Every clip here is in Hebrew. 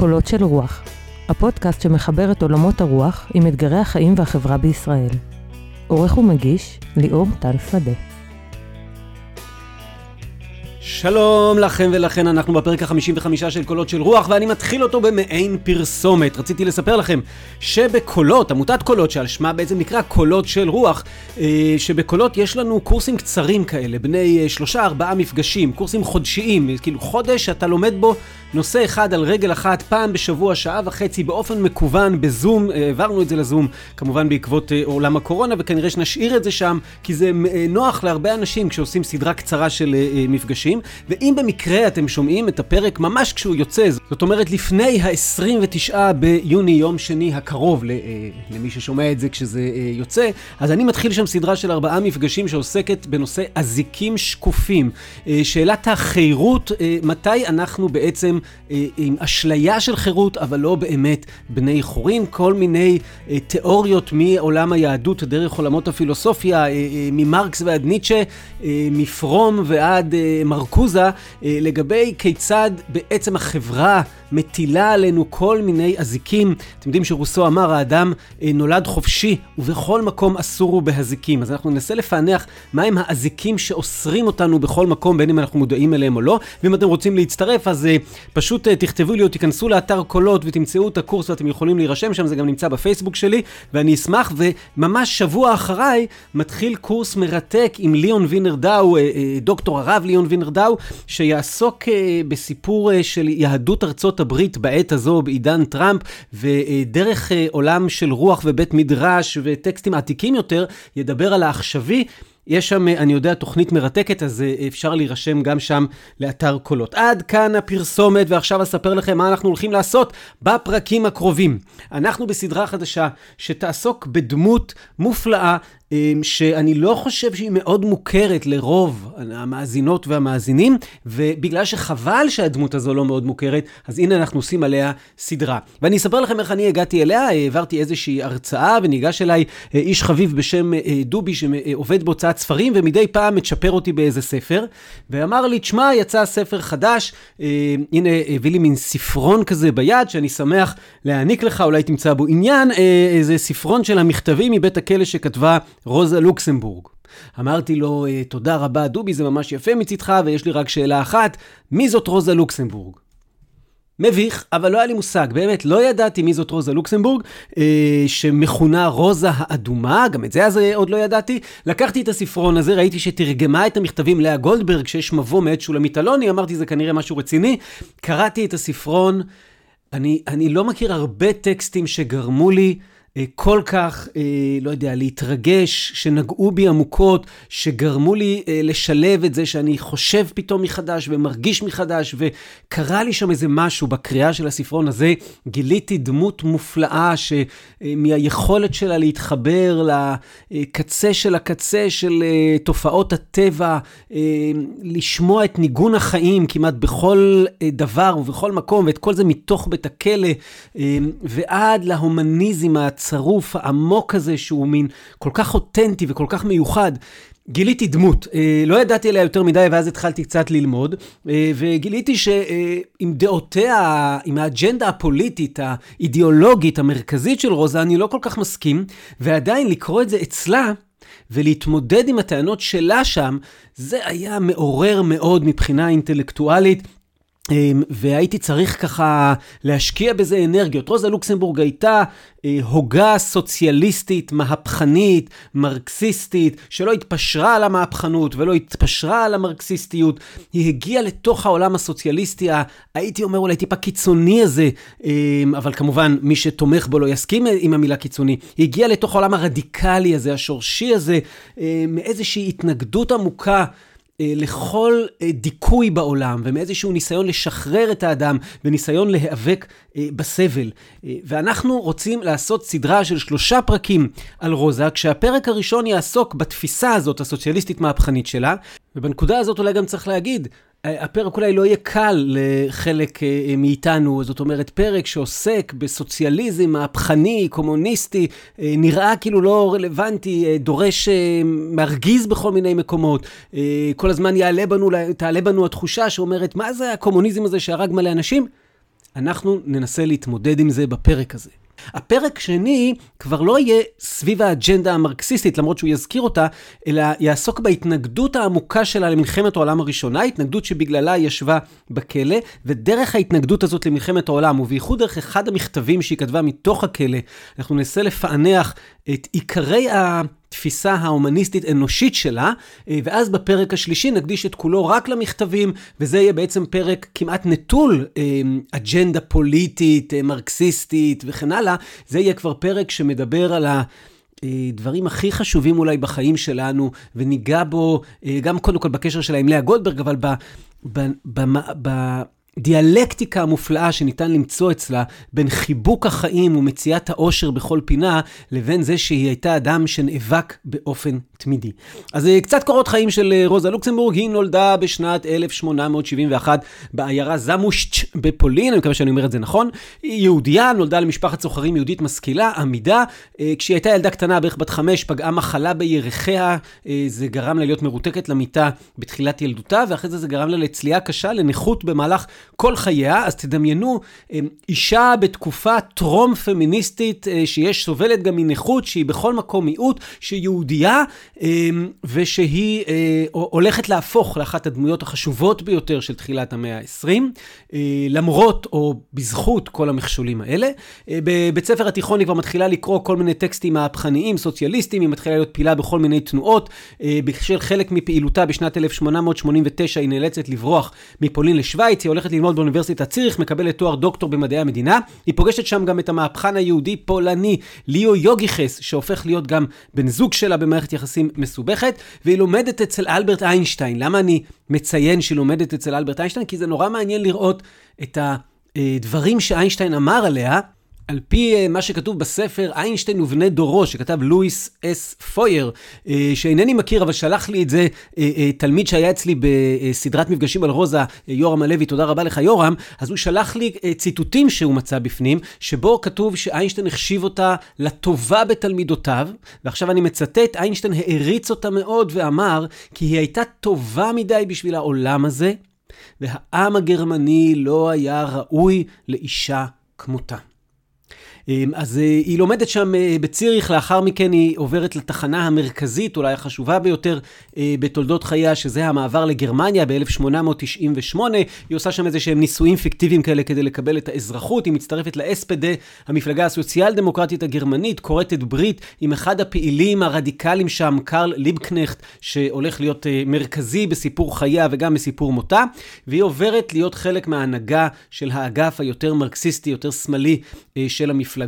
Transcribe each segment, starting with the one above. קולות של רוח, הפודקאסט שמחבר את עולמות הרוח עם אתגרי החיים והחברה בישראל. עורך ומגיש, ליאור טל שדה. שלום לכם ולכן, אנחנו בפרק ה-55 של קולות של רוח, ואני מתחיל אותו במעין פרסומת. רציתי לספר לכם שבקולות, עמותת קולות שעל שמה בעצם נקרא קולות של רוח, שבקולות יש לנו קורסים קצרים כאלה, בני 3-4 מפגשים, קורסים חודשיים, כאילו חודש אתה לומד בו נושא אחד על רגל אחת, פעם בשבוע, שעה וחצי, באופן מקוון, בזום, העברנו את זה לזום, כמובן בעקבות עולם הקורונה, וכנראה שנשאיר את זה שם, כי זה נוח להרבה אנשים כשעושים סדרה קצרה של מפגשים, ואם במקרה אתם שומעים את הפרק ממש כשהוא יוצא, זאת אומרת לפני ה-29 ביוני, יום שני הקרוב, למי ששומע את זה כשזה יוצא, אז אני מתחיל שם סדרה של 4 מפגשים שעוסקת בנושא אזיקים שקופים. שאלת החירות, מתי אנחנו בעצם עם אשליה של חירות, אבל לא באמת בני חורין, כל מיני תיאוריות מעולם היהדות, דרך עולמות הפילוסופיה, ממרקס ועד ניטשה, מפרום ועד מרקוזה, לגבי כיצד בעצם החברה מטילה עלינו כל מיני אזיקים. אתם יודעים שרוסו אמר, האדם נולד חופשי ובכל מקום אסור הוא בהזיקים. אז אנחנו ננסה לפענח מהם האזיקים שאוסרים אותנו בכל מקום, בין אם אנחנו מודעים אליהם או לא. ואם אתם רוצים להצטרף, אז פשוט תכתבו לי או תיכנסו לאתר קולות ותמצאו את הקורס ואתם יכולים להירשם שם, זה גם נמצא בפייסבוק שלי, ואני אשמח. וממש שבוע אחריי מתחיל קורס מרתק עם ליאון וינרדאו, דוקטור הרב ליאון וינרדאו, שיעסוק בסיפור של יהדות ארצות הברית בעת הזו בעידן טראמפ, ודרך עולם של רוח ובית מדרש וטקסטים עתיקים יותר ידבר על העכשווי. יש שם, אני יודע, תוכנית מרתקת, אז אפשר להירשם גם שם לאתר קולות. עד כאן הפרסומת, ועכשיו אספר לכם מה אנחנו הולכים לעשות בפרקים הקרובים. אנחנו בסדרה חדשה שתעסוק בדמות מופלאה, שאני לא חושב שהיא מאוד מוכרת לרוב המאזינות והמאזינים, ובגלל שחבל שהדמות הזו לא מאוד מוכרת, אז הנה אנחנו עושים עליה סדרה. ואני אספר לכם איך אני הגעתי אליה. העברתי איזושהי הרצאה וניגש אליי איש חביב בשם דובי, שעובד בהוצאת ספרים ומדי פעם מצ'פר אותי באיזה ספר, ואמר לי, תשמע, יצא ספר חדש, הנה הביא לי מין ספרון כזה ביד שאני שמח להעניק לך, אולי תמצא בו עניין, איזה ספרון של המכתבים מבית הכלא שכתבה רוזה לוקסמבורג. אמרתי לו, תודה רבה דובי, זה ממש יפה מצדך, ויש לי רק שאלה אחת, מי זאת רוזה לוקסמבורג? מביך, אבל לא היה לי מושג, באמת לא ידעתי מי זאת רוזה לוקסמבורג, שמכונה רוזה האדומה, גם את זה אז עוד לא ידעתי. לקחתי את הספרון הזה, ראיתי שתרגמה את המכתבים לאה גולדברג, שיש מבוא מאת שולמית אלוני, אמרתי זה כנראה משהו רציני, קראתי את הספרון, אני לא מכיר הרבה טקסטים שגרמו לי, כל כך, לא יודע, להתרגש, שנגעו בי עמוקות, שגרמו לי לשלב את זה שאני חושב פתאום מחדש ומרגיש מחדש, וקרה לי שם איזה משהו בקריאה של הספרון הזה. גיליתי דמות מופלאה שמהיכולת שלה להתחבר לקצה של הקצה של תופעות הטבע, לשמוע את ניגון החיים כמעט בכל דבר ובכל מקום, ואת כל זה מתוך בית הכלא, ועד להומניזם הצרוף העמוק הזה שהוא מין כל כך אותנטי וכל כך מיוחד. גיליתי דמות, לא ידעתי עליה יותר מדי, ואז התחלתי קצת ללמוד, וגיליתי שעם דעותיה, עם האג'נדה הפוליטית, האידיאולוגית, המרכזית של רוזה, אני לא כל כך מסכים, ועדיין לקרוא את זה אצלה, ולהתמודד עם הטענות שלה שם, זה היה מעורר מאוד מבחינה אינטלקטואלית, והייתי צריך ככה להשקיע בזה אנרגיות. רוזה לוקסמבורג הייתה הוגה סוציאליסטית, מהפכנית, מרקסיסטית, שלא התפשרה על המהפכנות ולא התפשרה על המרקסיסטיות. היא הגיעה לתוך העולם הסוציאליסטי, הייתי אומר אולי טיפה קיצוני הזה, אבל כמובן מי שתומך בו לא יסכים עם המילה קיצוני. היא הגיעה לתוך העולם הרדיקלי הזה, השורשי הזה, מאיזושהי התנגדות עמוקה לכל דיכוי בעולם, ומאיזשהו ניסיון לשחרר את האדם, וניסיון להיאבק בסבל. ואנחנו רוצים לעשות סדרה של 3 פרקים על רוזה, כשהפרק הראשון יעסוק בתפיסה הזאת, הסוציאליסטית מהפכנית שלה, ובנקודה הזאת אולי גם צריך להגיד, הפרק אולי לא יהיה קל לחלק מאיתנו, זאת אומרת פרק שעוסק בסוציאליזם מהפכני, קומוניסטי, נראה כאילו לא רלוונטי, דורש, מרגיז בכל מיני מקומות, כל הזמן תעלה בנו התחושה שאומרת מה זה הקומוניזם הזה שהרג מלא אנשים? אנחנו ננסה להתמודד עם זה בפרק הזה. הפרק שני כבר לא יהיה סביב האג'נדה המרקסיסטית, למרות שהוא יזכיר אותה, אלא יעסוק בהתנגדות העמוקה שלה למלחמת העולם הראשונה, התנגדות שבגללה ישבה בכלא, ודרך ההתנגדות הזאת למלחמת העולם, ובייחוד דרך אחד המכתבים שהיא כתבה מתוך הכלא, אנחנו ננסה לפענח את עיקרי התפיסה האומניסטית אנושית שלה, ואז בפרק השלישי נקדיש את כולו רק למכתבים, וזה יהיה בעצם פרק כמעט נטול אג'נדה פוליטית, מרקסיסטית וכן הלאה. זה יהיה כבר פרק שמדבר על הדברים הכי חשובים אולי בחיים שלנו, וניגע בו גם קודם כל בקשר שלה עם לאה גולדברג, אבל דיאלקטיקה המופלאה שניתן למצוא אצלה בין חיבוק החיים ומציאת האושר בכל פינה לבין זה שהיא הייתה אדם שנאבק באופן תמידי. אז קצת קורות חיים של רוזה לוקסמבורג. היא נולדה בשנת 1871 בעיירה זמושט בפולין, אני מקווה שאני אומר את זה נכון. היא יהודייה, נולדה למשפחת סוחרים יהודית משכילה, עמידה. כשהיא הייתה ילדה קטנה, בערך בת 5, פגעה מחלה בירכיה, זה גרם לה להיות מרותקת למיטה בתחילת ילדותה, ואחרי זה גרם לה לצליעה קשה, לנכות במהלך כל חייה. אז תדמיינו אישה בתקופה טרום פמיניסטית שיש סובלת גם מנכות, שהיא בכל מקום מיעוט, שיהודייה, ושהיא הולכת להפוך לאחת הדמויות החשובות ביותר של תחילת המאה ה-20, למרות או בזכות כל המכשולים האלה. בבית ספר התיכון היא כבר מתחילה לקרוא כל מיני טקסטים מהפכניים, סוציאליסטיים, היא מתחילה להיות פעילה בכל מיני תנועות. בשל חלק מפעילותה בשנת 1889 היא נאלצת לברוח מפולין לשוויץ, היא הולכת ללמוד באוניברסיטת ציריך, מקבלת תואר דוקטור במדעי המדינה. היא פוגשת שם גם את המהפכן היהודי פולני, ליאו יוגיחס, שהופך להיות גם בן זוג שלה במערכת יחסים מסובכת, והיא לומדת אצל אלברט איינשטיין. למה אני מציין שהיא לומדת אצל אלברט איינשטיין? כי זה נורא מעניין לראות את הדברים שאיינשטיין אמר עליה, על פי מה שכתוב בספר איינשטיין ובני דורו, שכתב לואיס אס פויר, שאינני מכיר, אבל שלח לי את זה תלמיד שהיה אצלי בסדרת מפגשים על רוזה, יורם הלוי, תודה רבה לך יורם. אז הוא שלח לי ציטוטים שהוא מצא בפנים, שבו כתוב שאיינשטיין החשיב אותה לטובה בתלמידותיו, ועכשיו אני מצטט, איינשטיין העריץ אותה מאוד ואמר, כי היא הייתה טובה מדי בשביל העולם הזה, והעם הגרמני לא היה ראוי לאישה כמותה. אז היא לומדת שם בציריך, לאחר מכן היא עוברת לתחנה המרכזית, אולי החשובה ביותר בתולדות חייה, שזה המעבר לגרמניה ב-1898, היא עושה שם איזה שהם נישואים פיקטיביים כאלה כדי לקבל את האזרחות, היא מצטרפת ל-SPD, המפלגה הסוציאל דמוקרטית הגרמנית, קוראת ברית עם אחד הפעילים הרדיקליים שם, קרל ליבקנכט, שהולך להיות מרכזי בסיפור חייה וגם בסיפור מותה, והיא עוברת להיות חלק מההנהגה של האגף היותר מרקסיסטי, יותר שמאלי של המפלגה.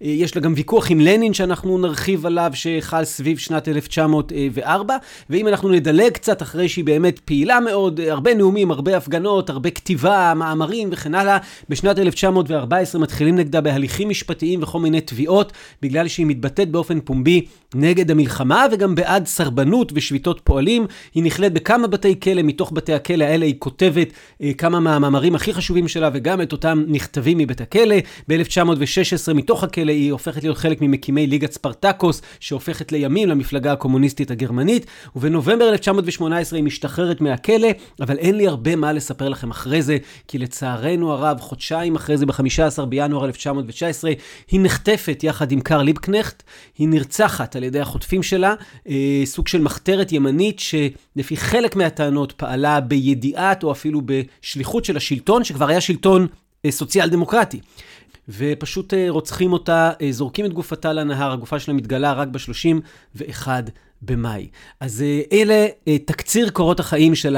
יש לה גם ויכוח עם לנין שאנחנו נרחיב עליו, שחל סביב שנת 1904, ואם אנחנו נדלג קצת אחרי שהיא באמת פעילה מאוד, הרבה נאומים, הרבה הפגנות, הרבה כתיבה, מאמרים וכן הלאה, בשנת 1914 מתחילים נגדה בהליכים משפטיים וכל מיני תביעות, בגלל שהיא מתבטאת באופן פומבי נגד המלחמה וגם בעד סרבנות ושביתות פועלים. היא נכלאת בכמה בתי כלא, מתוך בתי הכלא האלה היא כותבת כמה מהמאמרים הכי חשובים שלה וגם את אותם נכתבים מבית הכלא. ב-1916 מתוך הכלא היא הופכת להיות חלק ממקימי ליגת ספרטקוס, שהופכת לימים למפלגה הקומוניסטית הגרמנית, ובנובמבר 1918 היא משתחררת מהכלא, אבל אין לי הרבה מה לספר לכם אחרי זה, כי לצערנו הרב, חודשיים אחרי זה, ב-15 בינואר 1919, היא נחטפת יחד עם קרל ליבקנכט, היא נרצחת על ידי החוטפים שלה, סוג של מחתרת ימנית, שלפי חלק מהטענות פעלה בידיעת או אפילו בשליחות של השלטון, שכבר היה שלטון סוציאל דמוקרטי. ופשוט רוצחים אותה, זורקים את גופתה לנהר, הגופה שלה מתגלה רק ב-31 במאי. אז אלה תקציר קורות החיים של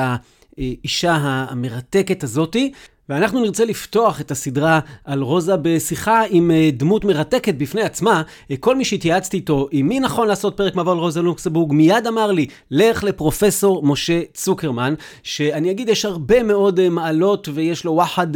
האישה המרתקת הזאתי, ואנחנו נרצה לפתוח את הסדרה על רוזה בשיחה עם דמות מרתקת בפני עצמה. כל מי שהתייעצתי איתו, עם מי נכון לעשות פרק מעבר על רוזה לוקסמבורג, מיד אמר לי, לך לפרופסור משה צוקרמן, שאני אגיד יש הרבה מאוד מעלות ויש לו אחד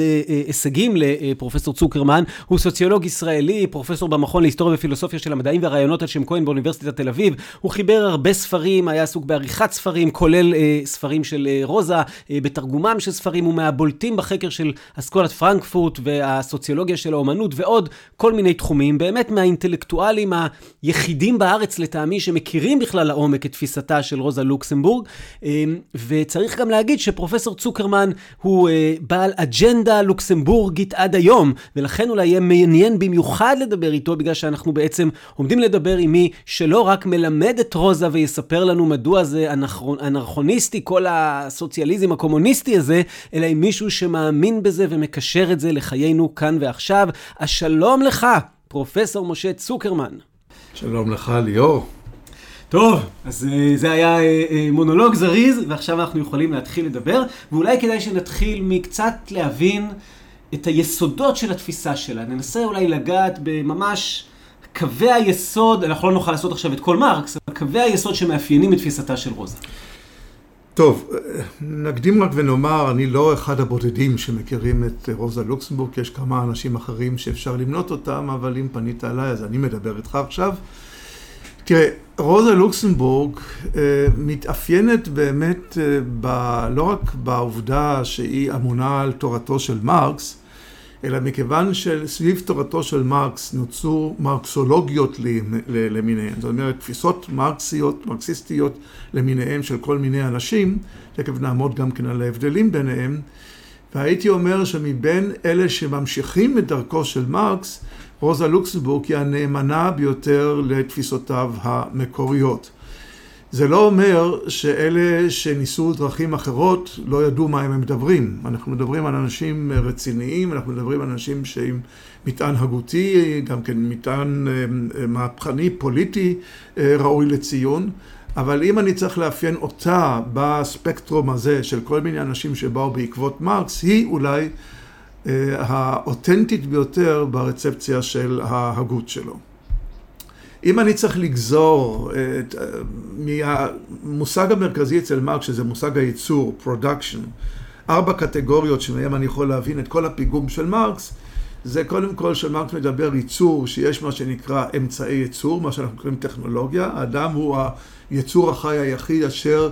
הישגים לפרופסור צוקרמן. הוא סוציולוג ישראלי, פרופסור במכון להיסטוריה ופילוסופיה של המדעים והרעיונות על שם כהן באוניברסיטת תל אביב. הוא חיבר הרבה ספרים, היה עסוק בעריכת ספרים, כולל ספרים של רוזה, בתרגומם של ספרים, ומהבולטים בחקר של אסכולת פרנקפורט והסוציולוגיה של האומנות ועוד כל מיני תחומים, באמת מהאינטלקטואלים היחידים בארץ לטעמי שמכירים בכלל לעומק את תפיסתה של רוזה לוקסמבורג. וצריך גם להגיד שפרופסור צוקרמן הוא בעל אג'נדה לוקסמבורגית עד היום, ולכן אולי יהיה מעניין במיוחד לדבר איתו, בגלל שאנחנו בעצם עומדים לדבר עם מי שלא רק מלמד את רוזה ויספר לנו מדוע זה אנרכוניסטי, כל הסוציאליזם הקומוניסטי הזה, אלא עם מישהו שמאמין בזה ומקשר את זה לחיינו כאן ועכשיו. השלום לך, פרופסור משה צוקרמן. שלום לך, ליאור. טוב, אז זה היה מונולוג זריז, ועכשיו אנחנו יכולים להתחיל לדבר, ואולי כדאי שנתחיל מקצת להבין את היסודות של התפיסה שלה. ננסה אולי לגעת בממש קווי היסוד, אנחנו לא נוכל לעשות עכשיו את כל מרקס, אבל קווי היסוד שמאפיינים את תפיסתה של רוזה. טוב, נקדים רק ונאמר, אני לא אחד הבודדים שמכירים את רוזה לוקסמבורג, יש כמה אנשים אחרים שאפשר למנות אותם, אבל אם פנית עליי, אז אני מדבר איתך עכשיו. תראה, רוזה לוקסמבורג מתאפיינת באמת לא רק בעובדה שהיא אמונה על תורתו של מרקס, אלא מכיוון שסביב תורתו של מרקס נוצרו מרקסולוגיות למיניהן, זאת אומרת תפיסות מרקסיות, מרקסיסטיות למיניהן של כל מיני אנשים, תכף נעמוד גם כן על ההבדלים ביניהם, והייתי אומר שמבין אלה שממשיכים את דרכו של מרקס, רוזה לוקסמבורג היא הנאמנה ביותר לתפיסותיו המקוריות. זה לא אומר שאלה שניסו דרכים אחרות לא ידעו מה הם מדברים. אנחנו מדברים על אנשים רציניים, אנחנו מדברים על אנשים שהם מטען הגותי, גם כן מטען מהפכני, פוליטי, ראוי לציון. אבל אם אני צריך לאפיין אותה בספקטרום הזה של כל מיני אנשים שבאו בעקבות מרקס, היא אולי האותנטית ביותר ברצפציה של ההגות שלו. אם אני צריך לגזור מהמושג המרכזי אצל מרקס, שזה מושג הייצור, production, 4 קטגוריות שמהם אני יכול להבין את כל הפיגום של מרקס, זה קודם כל שמרקס מדבר ייצור, שיש מה שנקרא אמצעי ייצור, מה שאנחנו קוראים טכנולוגיה. האדם הוא היצור החי היחיד אשר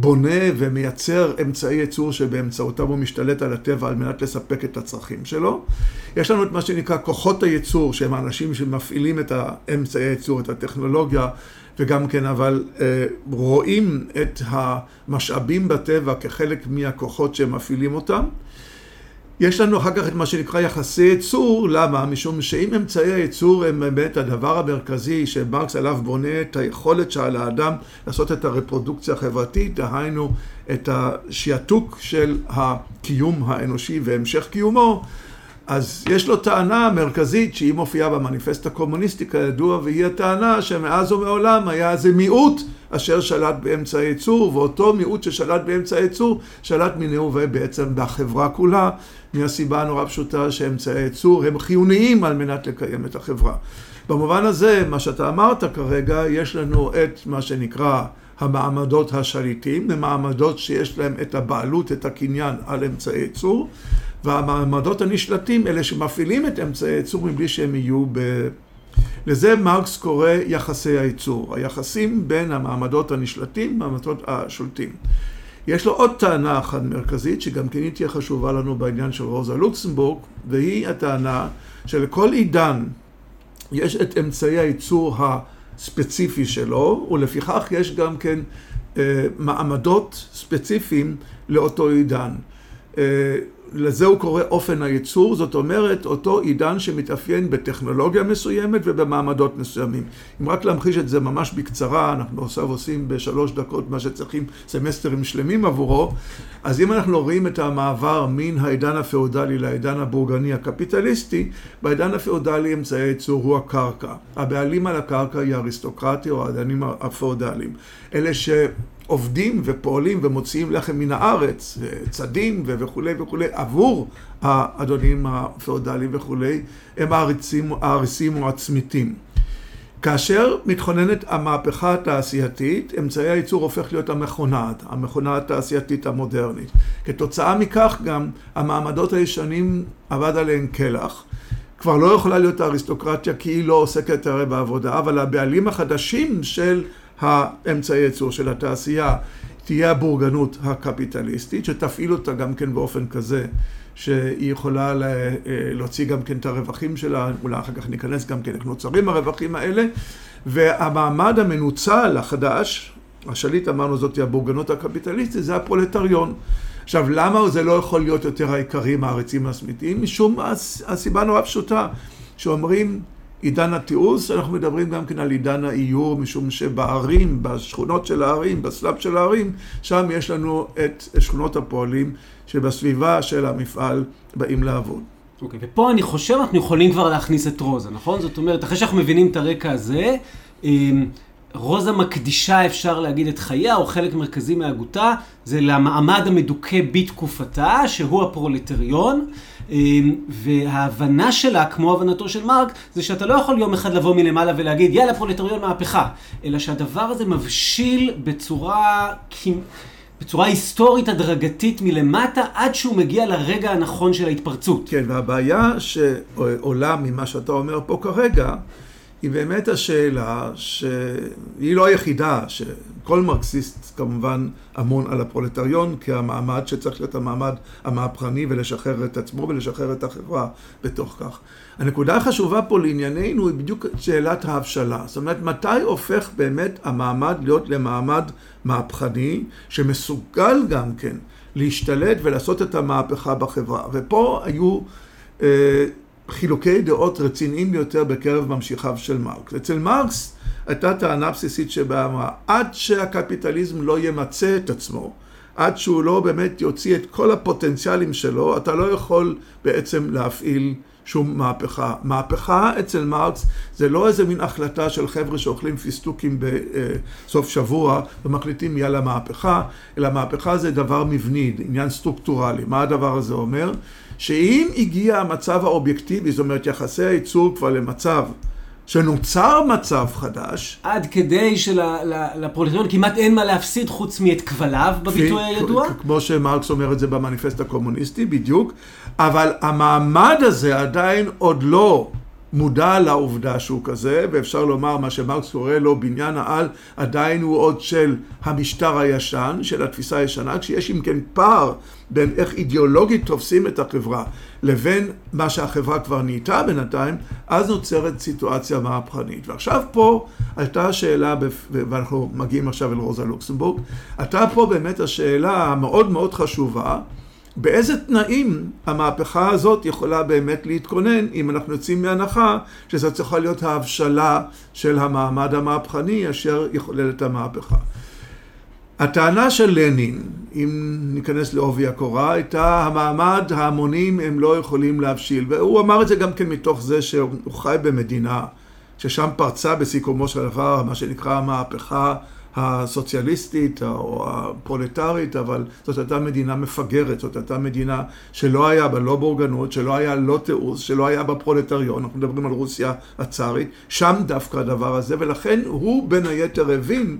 בונה ומייצר אמצעי ייצור שבאמצעותם הוא משתלט על הטבע על מנת לספק את הצרכים שלו. יש לנו את מה שנקרא כוחות הייצור, שהם האנשים שמפעילים את האמצעי ייצור, את הטכנולוגיה, וגם כן אבל רואים את המשאבים בטבע כחלק מהכוחות שמפעילים אותם. יש לנו אחר כך את מה שנקרא יחסי ייצור, למה? משום שאם אמצעי הייצור הם באמת הדבר המרכזי שמרקס עליו בונה את היכולת של האדם לעשות את הרפרודוקציה החברתית, דהיינו את השיתוק של הקיום האנושי והמשך קיומו, אז יש לו טענה מרכזית שהיא מופיעה במניפסט הקומוניסטי כידוע, והיא הטענה שמאז ומעולם היה איזה מיעוט אשר שלט באמצעי ייצור, ואותו מיעוט ששלט באמצעי ייצור שלט מנעובה בעצם בחברה כולה, מהסיבה הנורא פשוטה שאמצעי ייצור הם חיוניים על מנת לקיים את החברה. במובן הזה, מה שאתה אמרת כרגע, יש לנו את מה שנקרא המעמדות השליטים, המעמדות שיש להם את הבעלות, את הקניין על אמצעי ייצור, והמעמדות הנשלטים, אלה שמפעילים את אמצעי ייצור מבלי שהם יהיו לזה מרקס קורא יחסי הייצור, היחסים בין המעמדות הנשלטים והמעמדות השולטים. יש לו עוד טענה אחת מרכזית, שגם כן היא תהיה חשובה לנו בעניין של רוזה לוקסמבורג, והיא הטענה שלכל עידן יש את אמצעי הייצור הספציפי שלו, ולפיכך יש גם כן מעמדות ספציפיים לאותו עידן. לזה הוא קורא אופן הייצור, זאת אומרת אותו עידן שמתאפיין בטכנולוגיה מסוימת ובמעמדות מסוימים. אם רק להמחיש את זה ממש בקצרה, אנחנו עושים ב3 דקות מה שצריכים סמסטרים שלמים עבורו, אז אם אנחנו רואים את המעבר מן העידן הפאודלי לעידן הבורגני הקפיטליסטי, בעידן הפאודלי אמצעי הייצור הוא הקרקע. הבעלים על הקרקע היא אריסטוקרטיה או העדנים הפאודליים. אלה ש... עובדים ופועלים ומוציאים לחם מן הארץ, צדים וכו' וכו', עבור האדונים הפאודליים וכו', הם האריסים או הצמיתים. כאשר מתכוננת המהפכה התעשייתית, אמצעי הייצור הופך להיות המכונה התעשייתית המודרנית. כתוצאה מכך גם המעמדות הישנים עבד עליהן כלח. כבר לא יכולה להיות האריסטוקרטיה כי היא לא עוסקת הרי בעבודה, אבל הבעלים החדשים של האמצעי ייצור של התעשייה תהיה הבורגנות הקפיטליסטית, שתפעיל אותה גם כן באופן כזה, שהיא יכולה להוציא גם כן את הרווחים שלה, אולי אחר כך ניכנס גם כן, נוצרים הרווחים האלה, והמעמד המנוצל החדש, השליט אמרנו זאת היא הבורגנות הקפיטליסטית, זה הפרולטריון. עכשיו, למה זה לא יכול להיות יותר העיקרי מהארצים הסמיתיים? משום הסיבה נורא פשוטה, שאומרים, עידן התיעוש, אנחנו מדברים גם כן על עידן האיור, משום שבערים, בשכונות של הערים, בסלאב של הערים, שם יש לנו את שכונות הפועלים שבסביבה של המפעל באים לעבוד. אוקיי, ופה אני חושב אנחנו יכולים כבר להכניס את רוזה, נכון? זאת אומרת, אחרי שאנחנו מבינים את הרקע הזה, רוזה מקדישה, אפשר להגיד, את חייה, או חלק מרכזי מהגותה, זה למעמד המדוכה בתקופתה, שהוא הפרולטריון, וההבנה שלה, כמו הבנתו של מרקס, זה שאתה לא יכול יום אחד לבוא מלמעלה ולהגיד, יאללה, פרולטריון מהפכה, אלא שהדבר הזה מבשיל בצורה היסטורית הדרגתית מלמטה, עד שהוא מגיע לרגע הנכון של ההתפרצות. כן, והבעיה שעולה ממה שאתה אומר פה כרגע, היא באמת השאלה שהיא לא היחידה, שכל מרקסיסט כמובן אמון על הפרולטריון, כי המעמד שצריך להיות המעמד המהפכני ולשחרר את עצמו ולשחרר את החברה בתוך כך. הנקודה החשובה פה לענייננו היא בדיוק שאלת ההבשלה. זאת אומרת, מתי הופך באמת המעמד להיות למעמד מהפכני, שמסוגל גם כן להשתלט ולעשות את המהפכה בחברה. ופה היו חילוקי דעות רציניים ביותר בקרב ממשיכיו של מרקס. אצל מרקס הייתה טענה בסיסית שבה אמרה, עד שהקפיטליזם לא ימצא את עצמו, עד שהוא לא באמת יוציא את כל הפוטנציאלים שלו, אתה לא יכול בעצם להפעיל שום מהפכה. מהפכה אצל מרקס זה לא איזה מין החלטה של חבר'ה שאוכלים פיסטוקים בסוף שבוע ומחליטים יאללה מהפכה, אלא מהפכה זה דבר מבני, עניין סטרוקטורלי. מה הדבר הזה אומר? שאם הגיע המצב האובייקטיבי, זאת אומרת יחסי הייצור כבר למצב, שנוצר מצב חדש. עד כדי שלפרולטריון כמעט אין מה להפסיד חוץ מאת כבליו בביטוי הידוע. כמו שמרקס אומר את זה במניפסט הקומוניסטי, בדיוק. אבל המעמד הזה עדיין עוד לא מודע לעובדה שהוא כזה, ואפשר לומר מה שמרקס קורא לו בניין העל, עדיין הוא עוד של המשטר הישן, של התפיסה הישנה, כשיש אם כן פער בין איך אידיאולוגית תופסים את החברה, לבין מה שהחברה כבר נהייתה בינתיים, אז נוצרת סיטואציה מהפכנית. ועכשיו פה עלתה השאלה, ואנחנו מגיעים עכשיו אל רוזה לוקסמבורג, עלתה פה באמת השאלה המאוד מאוד חשובה, באיזה תנאים המהפכה הזאת יכולה באמת להתכונן, אם אנחנו יוצאים מהנחה שזו צריכה להיות ההבשלה של המעמד המהפכני אשר יחולל את המהפכה. הטענה של לנין, אם ניכנס לעובי הקורה, הייתה המעמד ההמונים הם לא יכולים להבשיל, והוא אמר את זה גם כן מתוך זה שהוא חי במדינה ששם פרצה בסיכומו של דבר מה שנקרא המהפכה הסוציאליסטית או הפרולטרית, אבל זאת הייתה מדינה מפגרת, זאת הייתה מדינה שלא היה בה לא בורגנות, שלא היה לא תיעוש, שלא היה בה פרולטריון, אנחנו מדברים על רוסיה הצארית, שם דווקא הדבר הזה, ולכן הוא בין היתר הבין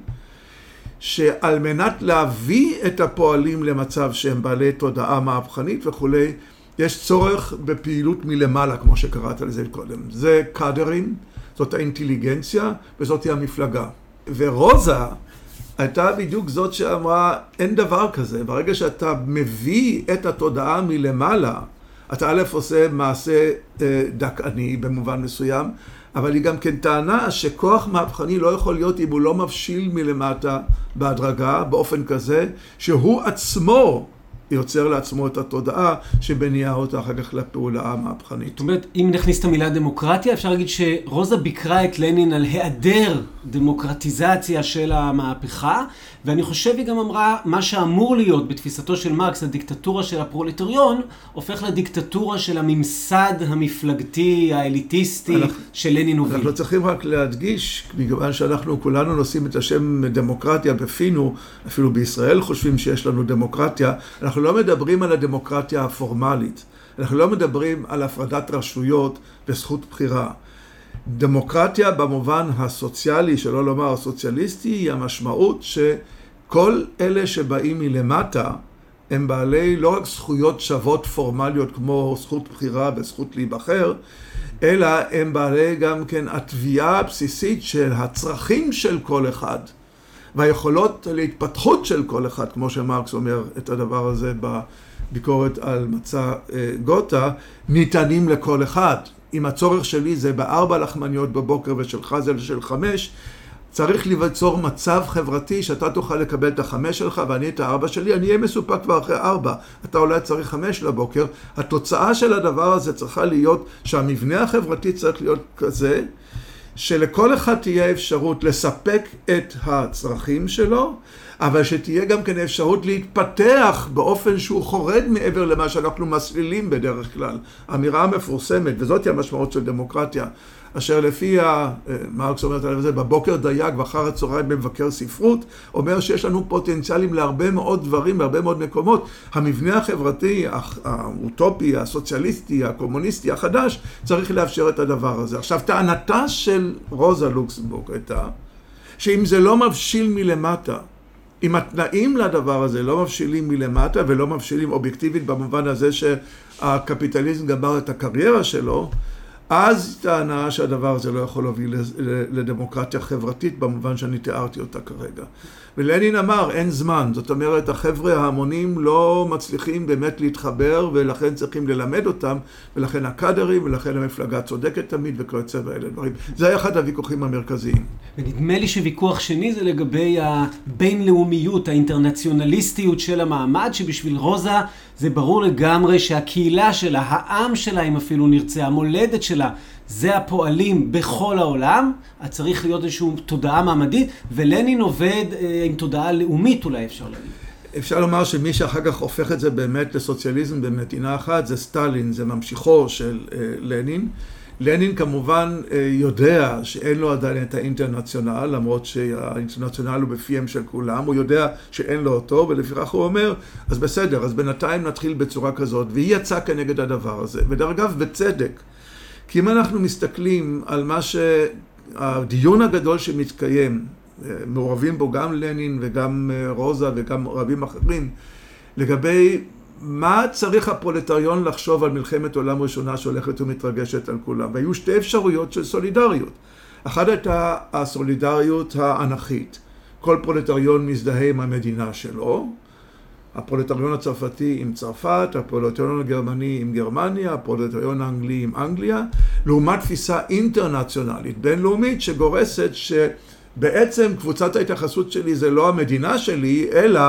שעל מנת להביא את הפועלים למצב שהם בעלי תודעה מהפכנית וכולי, יש צורך בפעילות מלמעלה, כמו שקראת על זה קודם. זה קאדרים, זאת האינטליגנציה וזאת היא המפלגה. ורוזה הייתה בדיוק זאת שאמרה, אין דבר כזה, ברגע שאתה מביא את התודעה מלמעלה, אתה א' עושה מעשה דקעני במובן מסוים, אבל היא גם כן טענה שכוח מהפכני לא יכול להיות אם הוא לא מבשיל מלמטה בהדרגה, באופן כזה שהוא עצמו יוצר לעצמו את התודעה שבניעה אותה אחר כך לפעולה המהפכנית. זאת אומרת, אם נכניס את המילה דמוקרטיה, אפשר להגיד שרוזה ביקרה את לנין על היעדר דמוקרטיזציה של המהפכה, ואני חושב היא גם אמרה, מה שאמור להיות בתפיסתו של מרקס, הדיקטטורה של הפרולטריון, הופך לדיקטטורה של הממסד המפלגתי, האליטיסטי של לנין הוביל. אנחנו לא צריכים רק להדגיש, בגלל שאנחנו כולנו נושאים את השם דמוקרטיה בפינו, אפילו בישראל חושבים שיש לנו דמוקרטיה, אנחנו לא מדברים על הדמוקרטיה הפורמלית, אנחנו לא מדברים על הפרדת רשויות וזכות בחירה. דמוקרטיה במובן הסוציאלי, שלא לומר הסוציאליסטי, היא המשמעות שכל אלה שבאים מלמטה, הם בעלי לא רק זכויות שוות פורמליות כמו זכות בחירה וזכות להיבחר, אלא הם בעלי גם כן התביעה הבסיסית של הצרכים של כל אחד. והיכולות להתפתחות של כל אחד, כמו שמרקס אומר את הדבר הזה בביקורת על מצע גוטה, ניתנים לכל אחד. אם הצורך שלי זה בארבע לחמניות בבוקר ושלך זה של 5, צריך ליצור מצב חברתי שאתה תוכל לקבל את 5 שלך ואני את 4 שלי, אני אהיה מסופק כבר אחרי 4, אתה אולי צריך 5 לבוקר. התוצאה של הדבר הזה צריכה להיות שהמבנה החברתי צריך להיות כזה, שלכל אחד תהיה אפשרות לספק את הצרכים שלו, אבל שתהיה גם כן אפשרות להתפתח באופן שהוא חורד מעבר למה שאנחנו מסלילים בדרך כלל. אמירה המפורסמת, וזאת המשמעות של דמוקרטיה, אשר לפי מרקס אומרת עליו זה, בבוקר דייג ואחר הצהריים במבקר ספרות, אומר שיש לנו פוטנציאלים להרבה מאוד דברים, להרבה מאוד מקומות. המבנה החברתי, האוטופי, הסוציאליסטי, הקומוניסטי החדש, צריך לאפשר את הדבר הזה. עכשיו, טענתה של רוזה לוקסמבורג הייתה, שאם זה לא מבשיל מלמטה, אם התנאים לדבר הזה לא מבשילים מלמטה ולא מבשילים אובייקטיבית במובן הזה שהקפיטליזם גמר את הקריירה שלו, אז טענה שהדבר הזה לא יכול להוביל לדמוקרטיה חברתית במובן שאני תיארתי אותה כרגע. ולנין אמר אין זמן, זאת אומרת החבר'ה ההמונים לא מצליחים באמת להתחבר ולכן צריכים ללמד אותם, ולכן הקאדרים ולכן המפלגה צודקת תמיד וכיוצא באלה דברים. זה היה אחד הוויכוחים המרכזיים. ונדמה לי שוויכוח שני זה לגבי הבינלאומיות, האינטרנציונליסטיות של המעמד, שבשביל רוזה זה ברור לגמרי שהקהילה שלה, העם שלה אם אפילו נרצה, המולדת שלה, זה הפועלים בכל העולם, אז צריך להיות איזושהי תודעה מעמדית, ולנין עובד עם תודעה לאומית אולי אפשר להגיד. אפשר לומר שמי שאחר כך הופך את זה באמת לסוציאליזם במדינה אחת, זה סטלין, זה ממשיכו של לנין. לנין כמובן יודע שאין לו עדיין את האינטרנציונל, למרות שהאינטרנציונל הוא בפיהם של כולם, הוא יודע שאין לו אותו, ולפיכך הוא אומר, אז בסדר, אז בינתיים נתחיל בצורה כזאת, והיא יצאה כנגד הדבר הזה, ודרגב בצדק. כי אם אנחנו מסתכלים על מה שהדיון הגדול שמתקיים, מעורבים בו גם לנין וגם רוזה וגם רבים אחרים, לגבי מה צריך הפרולטריון לחשוב על מלחמת עולם ראשונה שהולכת ומתרגשת על כולם. והיו שתי אפשרויות של סולידריות. אחת הייתה הסולידריות האנכית. כל פרולטריון מזדהה עם המדינה שלו. הפרולטריון הצרפתי עם צרפת, הפרולטריון הגרמני עם גרמניה, הפרולטריון האנגלי עם אנגליה, לעומת תפיסה אינטרנציונלית, בינלאומית, שגורסת שבעצם קבוצת ההתייחסות שלי זה לא המדינה שלי, אלא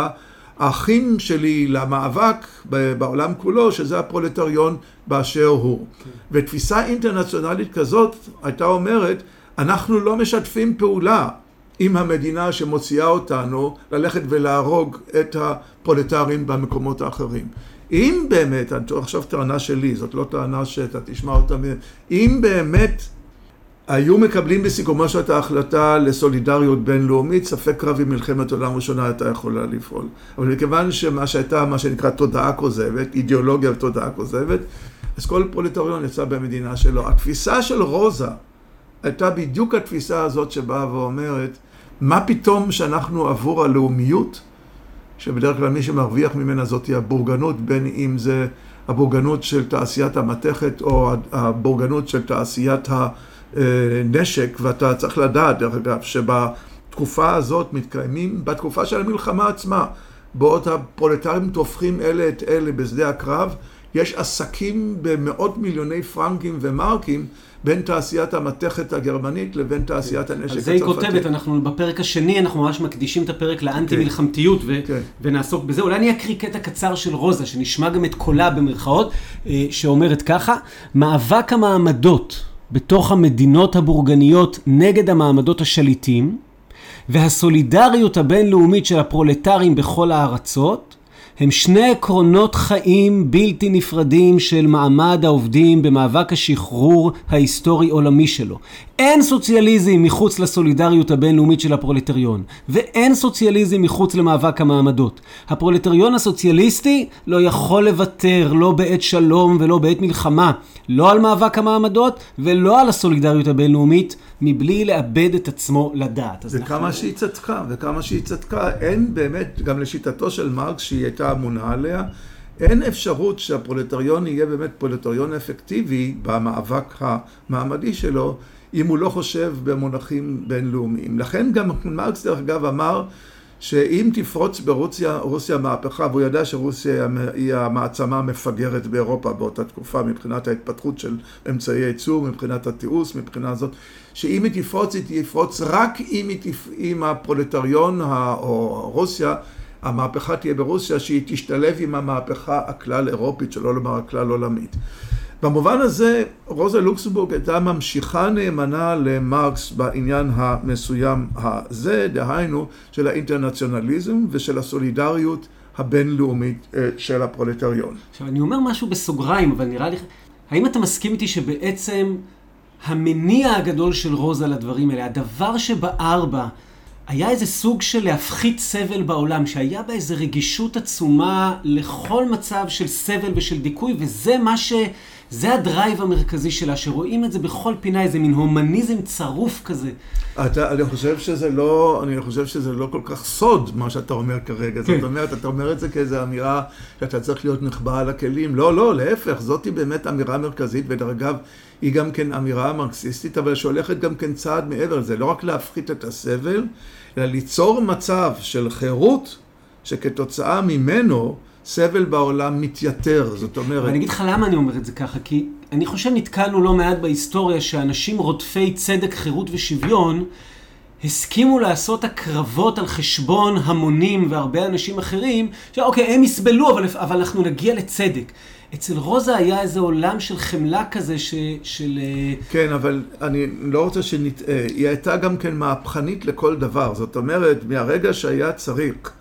האחים שלי למאבק בעולם כולו, שזה הפרולטריון באשר הוא. ותפיסה אינטרנציונלית כזאת הייתה אומרת, אנחנו לא משתפים פעולה עם המדינה שמוציאה אותנו ללכת ולהרוג את הפרולטרים במקומות האחרים. אם באמת, עכשיו טענה שלי, זאת לא טענה שאתה תשמע אותה, אם באמת היו מקבלים בסיכומה של ההחלטה לסולידריות בינלאומית, ספק רב עם מלחמת עולם ראשונה הייתה יכולה לפעול. אבל מכיוון שמה שהייתה, מה שנקרא תודעה כוזבת, אידיאולוגיה ותודעה כוזבת, אז כל פרולטריון יצא במדינה שלו. התפיסה של רוזה הייתה בדיוק התפיסה הזאת שבאה ואומרת, מה פתאום שאנחנו עבור הלאומיות, שבדרך כלל מי שמרוויח ממנה זאת היא הבורגנות, בין אם זה הבורגנות של תעשיית המתכת או הבורגנות של תעשיית הנשק, ואתה צריך לדעת, דרך אגב, שבתקופה הזאת מתקיימים, בתקופה של המלחמה עצמה, בעוד הפרולטרים תופחים אלה את אלה בשדה הקרב, יש עסקים במאות מיליוני פרנקים ומרקים, בין תעשיית המתכת הגרמנית לבין תעשיית הנשק הצרפתי. אז זה היא כותבת, אנחנו בפרק השני, אנחנו ממש מקדישים את הפרק לאנטי-מלחמתיות ונעסוק בזה. אולי אני אקריא קטע קצר של רוזה, שנשמע גם את קולה במרכאות, שאומרת ככה, מאבק המעמדות בתוך המדינות הבורגניות נגד המעמדות השליטים, והסולידריות הבינלאומית של הפרולטרים בכל הארצות, הם שני עקרונות חיים בלתי נפרדים של מעמד העובדים במאבק השחרור ההיסטורי עולמי שלו. אין סוציאליזם מחוץ לסולידריות הבינלאומית של הפרולטריון, ואין סוציאליזם מחוץ למאבק המעמדות. הפרולטריון הסוציאליסטי לא יכול לוותר לא בעת שלום ולא בעת מלחמה, לא על מאבק המעמדות ולא על הסולידריות הבינלאומית, מבלי לאבד את עצמו לדעת. וכמה שהיא צדקה, אין באמת, גם לשיטתו של מרקס שהיא הייתה אמונה עליה, אין אפשרות שהפרולטריון יהיה באמת פרולטריון אפקטיבי במאבק המעמדי שלו, אם הוא לא חושב במונחים בינלאומיים. לכן גם מרקס דרך אגב אמר שאם תפרוץ ברוסיה מהפכה, והוא ידע שרוסיה היא המעצמה המפגרת באירופה באותה תקופה, מבחינת ההתפתחות של אמצעי הייצור, מבחינת התיעוש, מבחינה זאת, שאם היא תפרוץ, היא תפרוץ רק אם הפרולטריון או רוסיה, המהפכה תהיה ברוסיה, שהיא תשתלב עם המהפכה הכלל אירופית, שלא לומר הכלל עולמית. במובן הזה, רוזה לוקסמבורג הייתה ממשיכה נאמנה למרקס בעניין המסוים הזה, דהיינו של האינטרנציונליזם ושל הסולידריות הבינלאומית של הפרולטריון. עכשיו, אני אומר משהו בסוגריים, אבל נראה לי, האם אתה מסכים איתי שבעצם המניע הגדול של רוזה לדברים האלה, הדבר שבער בה, היה איזה סוג של להפחית סבל בעולם, שהיה בה איזה רגישות עצומה לכל מצב של סבל ושל דיכוי, וזה מה ש... זה הדרייב המרכזי שלה, שרואים את זה בכל פינה, איזה מין הומניזם צרוף כזה. אני חושב שזה לא כל כך סוד מה שאתה אומר כרגע. זאת אומרת, אתה אומר את זה כאיזו אמירה שאתה צריך להיות נחבא על הכלים. לא, להפך, זאת היא באמת אמירה מרכזית, ודרגב היא גם כן אמירה מרקסיסטית, אבל שהולכת גם כן צעד מעבר לזה. לא רק להפחית את הסבל, אלא ליצור מצב של חירות, שכתוצאה ממנו, סבל בעולם מתייתר, זאת אומרת... ואני אגיד לך למה אני אומר את זה ככה, כי אני חושב נתקלנו לא מעט בהיסטוריה שאנשים רודפי צדק, חירות ושוויון הסכימו לעשות הקרבות על חשבון המונים והרבה אנשים אחרים, שאוקיי, הם יסבלו, אבל אנחנו נגיע לצדק. אצל רוזה היה איזה עולם של חמלה כזה של... כן, אבל אני לא רוצה שנטעה. היא הייתה גם כן מהפכנית לכל דבר, זאת אומרת, מהרגע שהיה צריך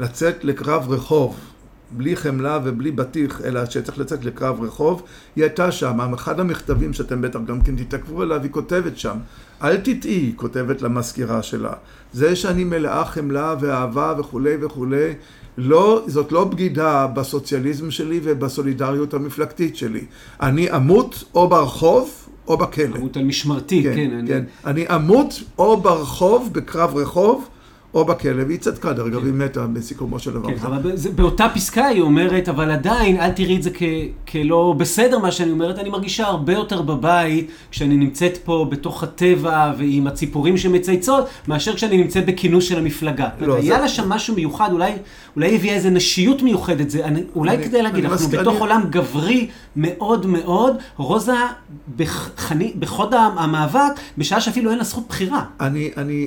לצאת לקרב רחוב, בלי חמלה ובלי בטיח, אלא שצריך לצאת לקרב רחוב, היא הייתה שם. אחד המכתבים שאתם בטח גם כן תתעכבו עליו, היא כותבת שם, אל תטעי, כותבת למזכירה שלה. זה שאני מלאה חמלה ואהבה וכו' וכו', לא, זאת לא בגידה בסוציאליזם שלי ובסולידריות המפלגתית שלי. אני אמות או ברחוב או בכלא. אמות על משמרתי, כן. כן, כן. אני אמות או ברחוב, בקרב רחוב, או בכלב, היא צדקה, דרך אגב, היא מתה בסיכומו של דבר. כן, אבל באותה פסקה היא אומרת, אבל עדיין, אל תראי את זה כלא בסדר מה שאני אומרת, אני מרגישה הרבה יותר בבית, כשאני נמצאת פה בתוך הטבע, ועם הציפורים שמצייצות, מאשר כשאני נמצאת בכינוס של המפלגה. היה לה שם משהו מיוחד, אולי הביאה איזו נשיות מיוחדת, אולי כדי להגיד, אנחנו בתוך עולם גברי מאוד מאוד, רוזה בחוד המאבק, בשעה שאפילו אין לה זכות בחירה.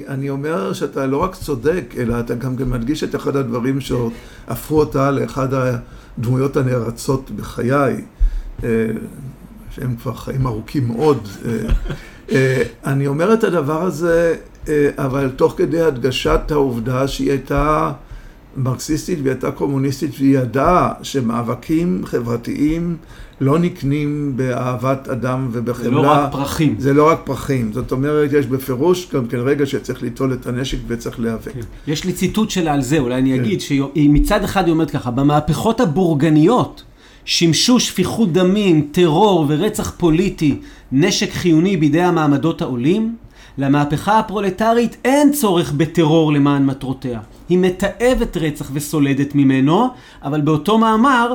אני אומר שאתה לא רק צודק, אלא אתה גם מדגיש את אחד הדברים שהפכו אותה לאחד הדמויות הנערצות בחיי, שהם כבר חיים ארוכים מאוד. אני אומר את הדבר הזה, אבל תוך כדי הדגשת העובדה שהיא הייתה מרקסיסטית והיא הייתה קומוניסטית, והיא ידעה שמאבקים חברתיים לא נקנים באהבת אדם ובחמלה. זה לא רק פרחים. זה לא רק פרחים. זאת אומרת, יש בפירוש גם כן רגע שצריך ליטול את הנשק וצריך להיאבק. כן. יש לי ציטוט שלה על זה, אולי אני אגיד, שמצד אחד היא אומרת ככה, במהפכות הבורגניות שימשו שפיכות דמים, טרור ורצח פוליטי, נשק חיוני בידי המעמדות העולים, למהפכה הפרולטרית אין צורך בטרור למען מטרותיה. היא מתעבת רצח וסולדת ממנו, אבל באותו מאמר,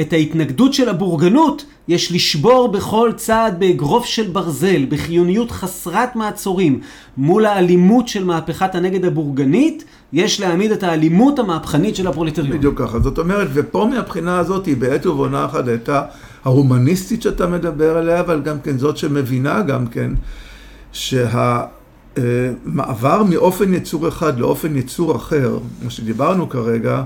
את ההתנגדות של הבורגנות יש לשבור בכל צעד באגרוף של ברזל, בחיוניות חסרת מעצורים. מול האלימות של מהפכת הנגד הבורגנית, יש להעמיד את האלימות המהפכנית של הפרולטריון. בדיוק ככה, זאת אומרת, ופה מהבחינה הזאת היא בעת ובעונה אחת הייתה ההומניסטית שאתה מדבר עליה, אבל גם כן זאת שמבינה גם כן, שהמעבר מאופן יצור אחד לאופן יצור אחר, כמו שדיברנו כרגע,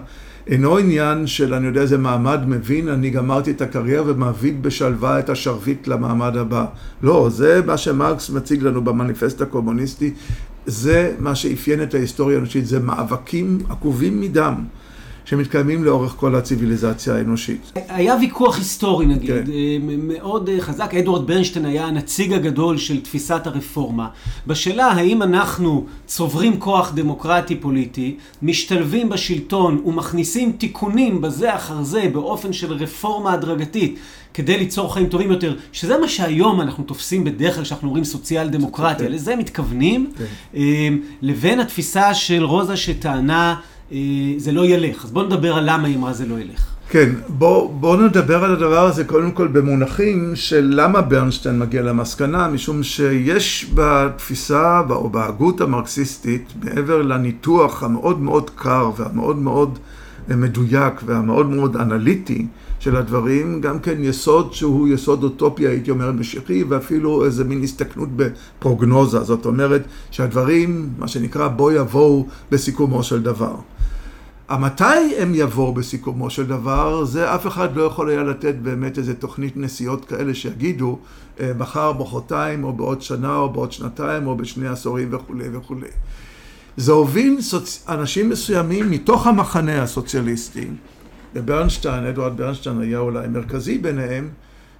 אינו עניין של אני יודע איזה מעמד מבין, אני גמרתי את הקריירה ומעביד בשלווה את השרביט למעמד הבא. לא, זה מה שמרקס מציג לנו במניפסט הקומוניסטי, זה מה שאפיין את ההיסטוריה האנושית, זה מאבקים עקובים מדם. שמתקיימים לאורך כל הציביליזציה האנושית. היה ויכוח היסטורי נגיד, כן. מאוד חזק. אדוארד ברנשטיין היה הנציג הגדול של תפיסת הרפורמה. בשאלה האם אנחנו צוברים כוח דמוקרטי פוליטי, משתלבים בשלטון ומכניסים תיקונים בזה אחר זה באופן של רפורמה הדרגתית, כדי ליצור חיים טובים יותר, שזה מה שהיום אנחנו תופסים בדרך כלל שאנחנו אומרים סוציאל דמוקרטיה, לזה מתכוונים, לבין התפיסה של רוזה שטענה, זה לא ילך. אז בואו נדבר על למה היא אמרה זה לא ילך. כן, בואו נדבר על הדבר הזה קודם כל במונחים של למה ברנשטיין מגיע למסקנה, משום שיש בתפיסה או בהגות המרקסיסטית, מעבר לניתוח המאוד מאוד קר והמאוד מאוד מדויק והמאוד מאוד אנליטי של הדברים, גם כן יסוד שהוא יסוד אוטופיה, הייתי אומר, משיחי, ואפילו איזה מין הסתכנות בפרוגנוזה. זאת אומרת שהדברים, מה שנקרא, בוא יבואו בסיכומו של דבר. המתי הם יבואו בסיכומו של דבר, זה אף אחד לא יכול היה לתת באמת איזה תוכנית נסיעות כאלה שיגידו, מחר, מחרתיים, או בעוד שנה, או בעוד שנתיים, או בשני עשורים וכולי וכולי. זה הוביל אנשים מסוימים מתוך המחנה הסוציאליסטי, וברנשטיין, אדוארד ברנשטיין היה אולי מרכזי ביניהם,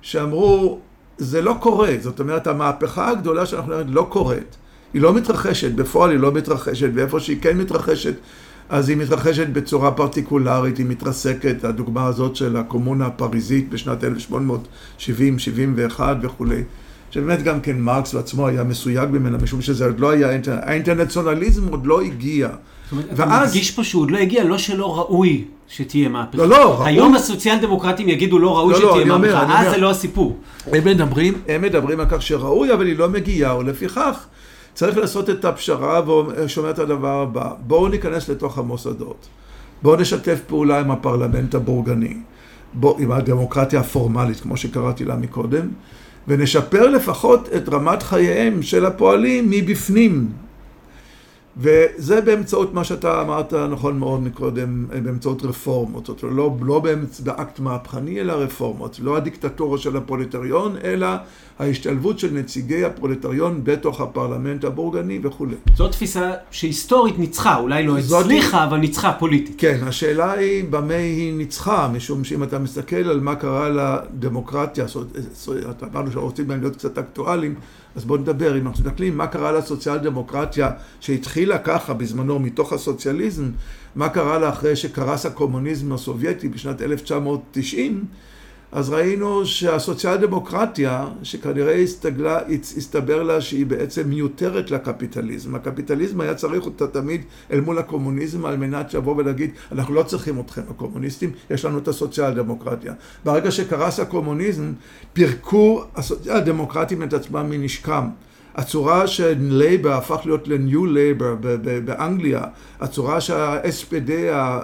שאמרו, זה לא קורה. זאת אומרת, המהפכה הגדולה שאנחנו אומרת לא קורית. היא לא מתרחשת, בפועל היא לא מתרחשת, ואיפה שהיא כן מתרחשת, אז היא מתרחשת בצורה פרטיקולרית, היא מתרסקת, הדוגמה הזאת של הקומונה הפריזית בשנת 1870, 71 וכולי. שבאמת גם כן מרקס בעצמו היה מסויג ממנה, משום שזה עוד לא היה, האינטרנציונליזם עוד לא הגיע. זאת אומרת, אתה מרגיש פה שהוא עוד לא הגיע, לא שלא ראוי שתהיה מהפכה. לא, לא, ראוי. היום הסוציאל דמוקרטים יגידו לא ראוי שתהיה מהפכה, אז זה לא הסיפור. הם מדברים על כך שראוי, אבל היא לא מגיעה, ולפיכך צריך לעשות את הפשרה, ושומע את הדבר הבא. בואו ניכנס לתוך המוסדות. בואו נשתף פעולה עם הפרלמנט הבורגני, עם הדמוקרטיה הפורמלית, כמו שקראתי לה מקודם, ונשפר לפחות את רמת חייהם של הפועלים מבפנים. וזה באמצעות מה שאתה אמרת נכון מאוד מקודם, באמצעות רפורמות. זאת אומרת, לא באקט מהפכני, אלא רפורמות. לא הדיקטטורה של הפרולטריון, אלא ההשתלבות של נציגי הפרולטריון בתוך הפרלמנט הבורגני וכו'. זאת תפיסה שהיסטורית ניצחה, אולי לא הצליחה, אבל ניצחה פוליטית. כן, השאלה היא במה היא ניצחה, משום שאם אתה מסתכל על מה קרה לדמוקרטיה, אתה אמרנו שרוצים בהם להיות קצת אקטואלים, אז בואו נדבר, אם אנחנו נקלים, מה קרה לסוציאל דמוקרטיה שהתחילה ככה בזמנו מתוך הסוציאליזם, מה קרה לה אחרי שקרס הקומוניזם הסובייטי בשנת 1990, אז ראינו שהסוציאל דמוקרטיה, שכנראה הסתבר לה שהיא בעצם מיותרת לקפיטליזם. הקפיטליזם היה צריך אותה תמיד אל מול הקומוניזם, על מנת שבוא ולהגיד, אנחנו לא צריכים אתכם הקומוניסטים, יש לנו את הסוציאל דמוקרטיה. ברגע שקרס הקומוניזם, פירקו הסוציאל דמוקרטים את עצמם מנשקם. הצורה של לייבר הפך להיות לניו לייבר באנגליה, הצורה שה-SPD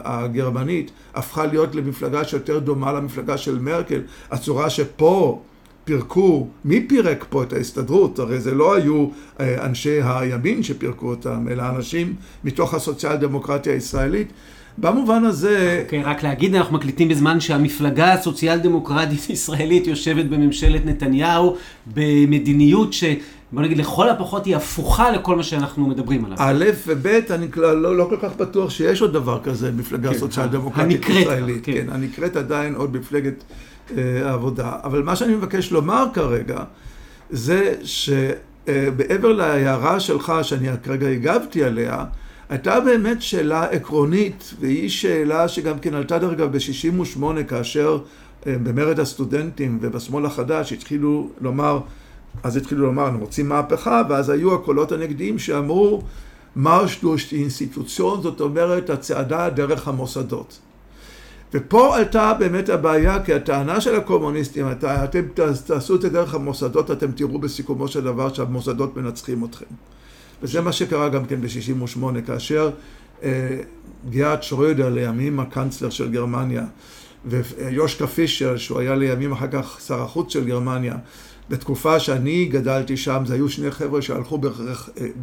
הגרמנית הפכה להיות למפלגה שיותר דומה למפלגה של מרקל, הצורה שפה פירקו, מי פירק פה את ההסתדרות? הרי זה לא היו אנשי הימין שפירקו אותם, אלא אנשים מתוך הסוציאל דמוקרטיה הישראלית. במובן הזה... אוקיי, רק להגיד, אנחנו מקליטים בזמן שהמפלגה הסוציאל דמוקרטית ישראלית יושבת בממשלת נתניהו, במדיניות ש... בוא נגיד, לכל הפחות היא הפוכה לכל מה שאנחנו מדברים עליו. א' וב', אני לא כל כך בטוח שיש עוד דבר כזה, מפלגה סוציאל דמוקרטית ישראלית. אני קראת עדיין עוד מפלגת העבודה. אבל מה שאני מבקש לומר כרגע, זה שבעבר להערה שלך, שאני כרגע הגבתי עליה, הייתה באמת שאלה עקרונית, והיא שאלה שגם כן עלתה דרגה ב-68, כאשר במרד הסטודנטים ובשמאל החדש התחילו לומר, אנחנו רוצים מהפכה, ואז היו הקולות הנגדיים שאמרו, מרש דוש אינסטיטוציון, זאת אומרת, הצעדה דרך המוסדות. ופה עלתה באמת הבעיה, כי הטענה של הקומוניסטים, אתם תעשו את זה דרך המוסדות, אתם תראו בסיכומו של דבר שהמוסדות מנצחים אתכם. וזה מה שקרה גם כן ב-68, כאשר גרד שרוידר, לימים הקנצלר של גרמניה, ויושקה פישר, שהוא היה לימים אחר כך שר החוץ של גרמניה, בתקופה שאני גדלתי שם, זה היו שני חבר'ה שהלכו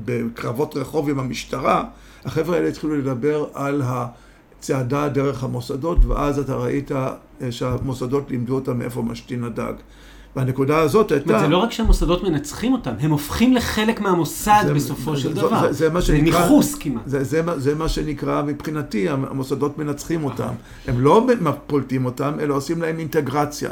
בקרבות רחוב עם המשטרה, החבר'ה האלה התחילו לדבר על הצעדה דרך המוסדות, ואז אתה ראית שהמוסדות לימדו אותם מאיפה משתין הדג. והנקודה הזאת הייתה... זה לא רק שהמוסדות מנצחים אותם, הם הופכים לחלק מהמוסד בסופו של דבר. זה ניחוס כמעט. זה מה שנקרא מבחינתי, המוסדות מנצחים אותם. הם לא פולטים אותם, אלא עושים להם אינטגרציה.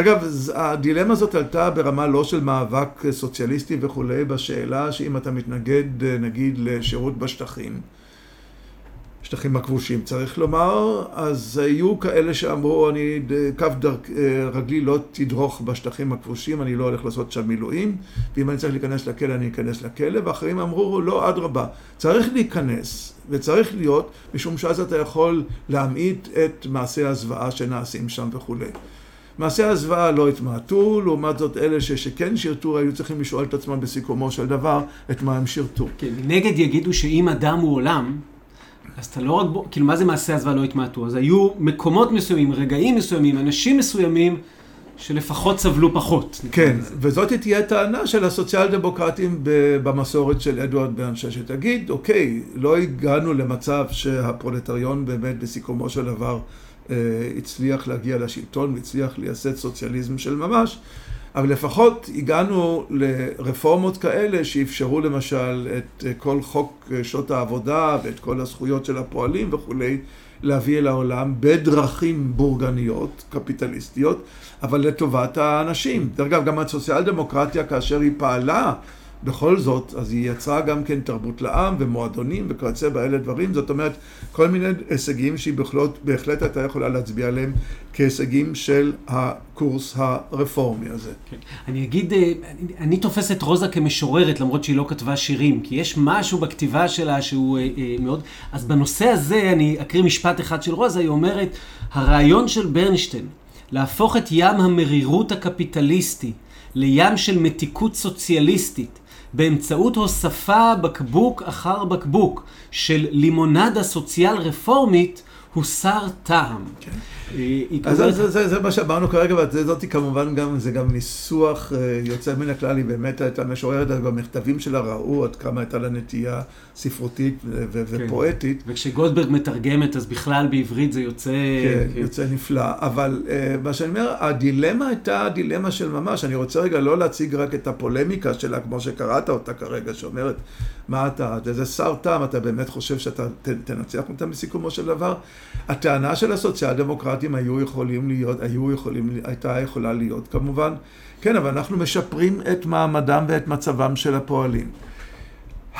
אגב, הדילמה הזאת עלתה ברמה לא של מאבק סוציאליסטי וכולי, בשאלה שאם אתה מתנגד, נגיד, לשירות בשטחים, השטחים הכבושים, צריך לומר. אז היו כאלה שאמרו, אני קו רגלי לא תדרוך בשטחים הכבושים, אני לא הולך לעשות שם מילואים, ואם אני צריך להיכנס לכלא, אני אכנס לכלא. ואחרים אמרו, לא, אדרבה, צריך להיכנס וצריך להיות, משום שאז אתה יכול להמעיט את מעשי הזוועה שנעשים שם וכו'. מעשי הזוועה לא התמעטו, לעומת זאת אלה שכן שירתו, היו צריכים לשאול את עצמם בסיכומו של דבר, את מה הם שירתו. כן, נגד יגידו שאם אדם הוא עולם, אז אתה לא רק כאילו מה זה מעשי הזוועה לא התמעטו? אז היו מקומות מסוימים, רגעים מסוימים, אנשים מסוימים, שלפחות סבלו פחות. כן, וזאת תהיה טענה של הסוציאל דמוקרטים במסורת של אדוארד ברנשטיין, שתגיד, אוקיי, לא הגענו למצב שהפרולטריון באמת בסיכומו של דבר, הצליח להגיע לשלטון והצליח לייסד סוציאליזם של ממש, אבל לפחות הגענו לרפורמות כאלה שאפשרו למשל את כל חוק שעות העבודה ואת כל הזכויות של הפועלים וכולי להביא אל העולם בדרכים בורגניות, קפיטליסטיות, אבל לטובת האנשים. דרך אגב, גם הסוציאל דמוקרטיה כאשר היא פעלה בכל זאת, אז היא יצרה גם כן תרבות לעם ומועדונים וכרצה באלה דברים. זאת אומרת, כל מיני הישגים שהיא בהחלט הייתה יכולה להצביע עליהם כהישגים של הקורס הרפורמי הזה. כן. אני אגיד, אני תופס את רוזה כמשוררת, למרות שהיא לא כתבה שירים, כי יש משהו בכתיבה שלה שהוא מאוד... אז בנושא הזה אני אקריא משפט אחד של רוזה, היא אומרת, הרעיון של ברנשטיין, להפוך את ים המרירות הקפיטליסטי לים של מתיקות סוציאליסטית, באמצעות הוספה בקבוק אחר בקבוק של לימונדה סוציאל רפורמית, הוא שר טעם. זה מה שאמרנו כרגע, וזאת כמובן גם, זה גם ניסוח יוצא מן הכלל, היא באמת הייתה משוררת, במכתבים שלה ראו עד כמה הייתה לה נטייה ספרותית ופואטית. וכשגולדברג מתרגמת, אז בכלל בעברית זה יוצא... כן, יוצא נפלא. אבל מה שאני אומר, הדילמה הייתה דילמה של ממש, אני רוצה רגע לא להציג רק את הפולמיקה שלה, כמו שקראת אותה כרגע, שאומרת, מה אתה, זה שר טעם, אתה באמת חושב שאתה תנצח אותם בסיכומו של דבר? הטענה של הסוציאל דמוקרטים הייתה יכולה להיות כמובן, כן, אבל אנחנו משפרים את מעמדם ואת מצבם של הפועלים.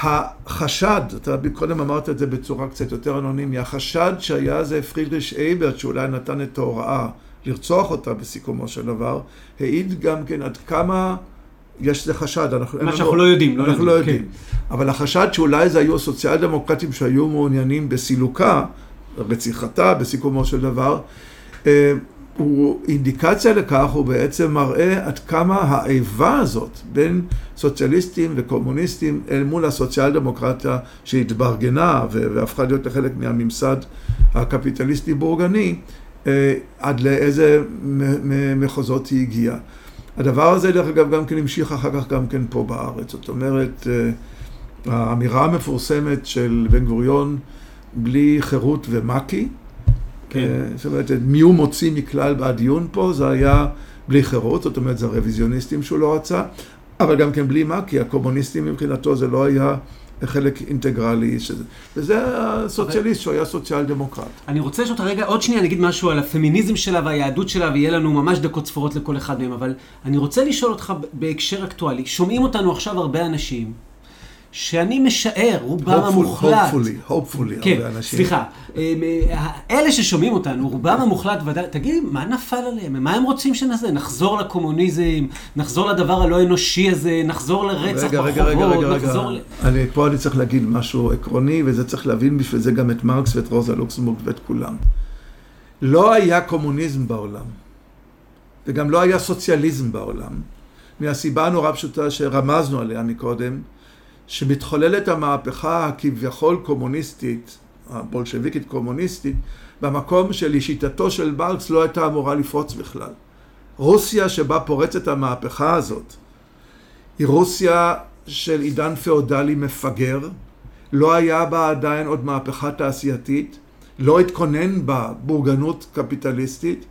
החשד, אתה קודם אמרת את זה בצורה קצת יותר אנונימי, החשד שהיה זה פרידריש אייברט, שאולי נתן את ההוראה לרצוח אותה בסיכומו של דבר, העיד גם כן עד כמה יש זה חשד, אנחנו לא יודעים, אבל החשד שאולי זה היו סוציאל דמוקרטים שהיו מעוניינים בסילוקה, רציחתה בסיכומו של דבר, הוא אינדיקציה לכך, הוא בעצם מראה עד כמה האיבה הזאת בין סוציאליסטים וקומוניסטים אל מול הסוציאל דמוקרטיה שהתברגנה והפכה להיות לחלק מהממסד הקפיטליסטי בורגני, עד לאיזה מחוזות היא הגיעה. הדבר הזה דרך אגב גם כן המשיך אחר כך גם כן פה בארץ. זאת אומרת, האמירה המפורסמת של בן גוריון, בלי חירות ומקי, זאת אומרת, מי הוא מוציא מכלל בדיון פה, זה היה בלי חירות, זאת אומרת, זה הרוויזיוניסטים שהוא לא רצה, אבל גם כן בלי מקי, הקומוניסטים מבחינתו זה לא היה חלק אינטגרלי, וזה הסוציאליסט שהוא היה סוציאל דמוקרט. אני רוצה לשאול אותך רגע, עוד שנייה נגיד משהו על הפמיניזם שלה והיהדות שלה, ויהיה לנו ממש דקות ספורות לכל אחד מהם, אבל אני רוצה לשאול אותך בהקשר אקטואלי, שומעים אותנו עכשיו הרבה אנשים, שאני משער, רובם המוחלט... hopefully, כן, הרבה אנשים. סליחה. אלה ששומעים אותנו, רובם המוחלט, תגידי, מה נפל עליהם? מה הם רוצים שנעשה? נחזור לקומוניזם, נחזור לדבר הלא אנושי הזה, נחזור לרצח ברחובות, רגע. פה אני צריך להגיד משהו עקרוני, וזה צריך להבין בשביל זה גם את מרקס ואת רוזה לוקסמבורג ואת כולם. לא היה קומוניזם בעולם, וגם לא היה סוציאליזם בעולם, מהסיבה הנורא פשוטה שרמזנו עליה מקודם, שמתחוללת המהפכה הכביכול קומוניסטית, הבולשביקית קומוניסטית, במקום שלשיטתו של מרקס לא הייתה אמורה לפרוץ בכלל. רוסיה שבה פורצת המהפכה הזאת, היא רוסיה של עידן פאודלי מפגר, לא היה בה עדיין עוד מהפכה תעשייתית, לא התכונן בה בורגנות קפיטליסטית,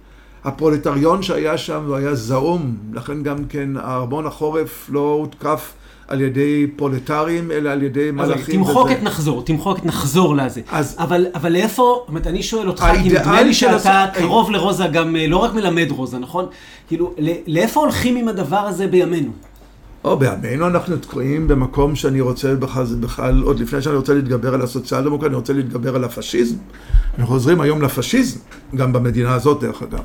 הפרולטריון שהיה שם הוא היה זעום, לכן גם כן ארמון החורף לא הותקף, על ידי פרולטרים, אלא על ידי מלאכים. תמחוק את נחזור לזה. אבל לאיפה, זאת אומרת, אני שואל אותך, כי נדמה לי שאתה קרוב לרוזה, גם לא רק מלמד רוזה, נכון? כאילו, לאיפה הולכים עם הדבר הזה בימינו? או בימינו אנחנו תקועים במקום שאני רוצה בכלל, עוד לפני שאני רוצה להתגבר על הסוציאל דמוקרטיה, אני רוצה להתגבר על הפשיזם. אנחנו חוזרים היום לפשיזם, גם במדינה הזאת דרך אגב.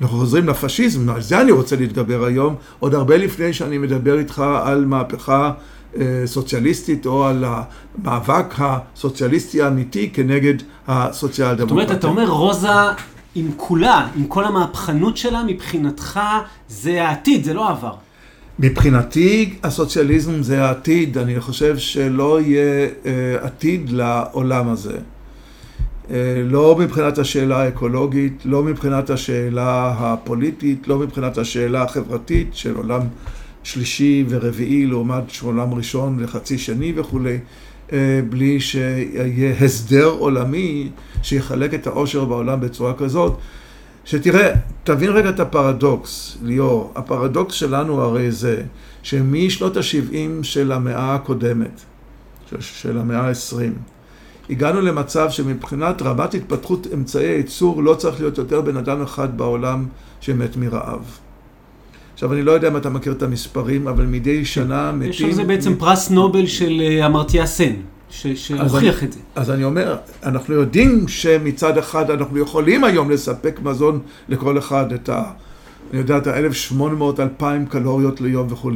אנחנו חוזרים לפשיזם, על זה אני רוצה להתגבר היום, עוד הרבה לפני שאני מדבר איתך על מהפכה סוציאליסטית, או על המאבק הסוציאליסטי האמיתי כנגד הסוציאל דמוקרטיה. זאת אומרת, אתה אומר רוזה עם כולה, עם כל המהפכנות שלה, מבחינתך זה העתיד, זה לא העבר. מבחינתי הסוציאליזם זה העתיד, אני חושב שלא יהיה עתיד לעולם הזה. לא מבחינת השאלה האקולוגית, לא מבחינת השאלה הפוליטית, לא מבחינת השאלה החברתית של עולם שלישי ורביעי לעומת עולם ראשון וחצי שני וכולי, בלי שיהיה הסדר עולמי שיחלק את העושר בעולם בצורה כזאת. שתראה, תבין רגע את הפרדוקס, ליאור. הפרדוקס שלנו הרי זה שמשנות ה-70 של המאה הקודמת, של המאה ה-20, הגענו למצב שמבחינת רמת התפתחות אמצעי הייצור לא צריך להיות יותר בן אדם אחד בעולם שמת מרעב. עכשיו, אני לא יודע אם אתה מכיר את המספרים, אבל מדי שנה מתים... יש לזה בעצם פרס נובל של אמרתיה סן. שהוכיח את זה. אז אני אומר, אנחנו יודעים שמצד אחד אנחנו יכולים היום לספק מזון לכל אחד את ה... אני יודע, את ה-1,800-2,000 קלוריות ליום וכו'.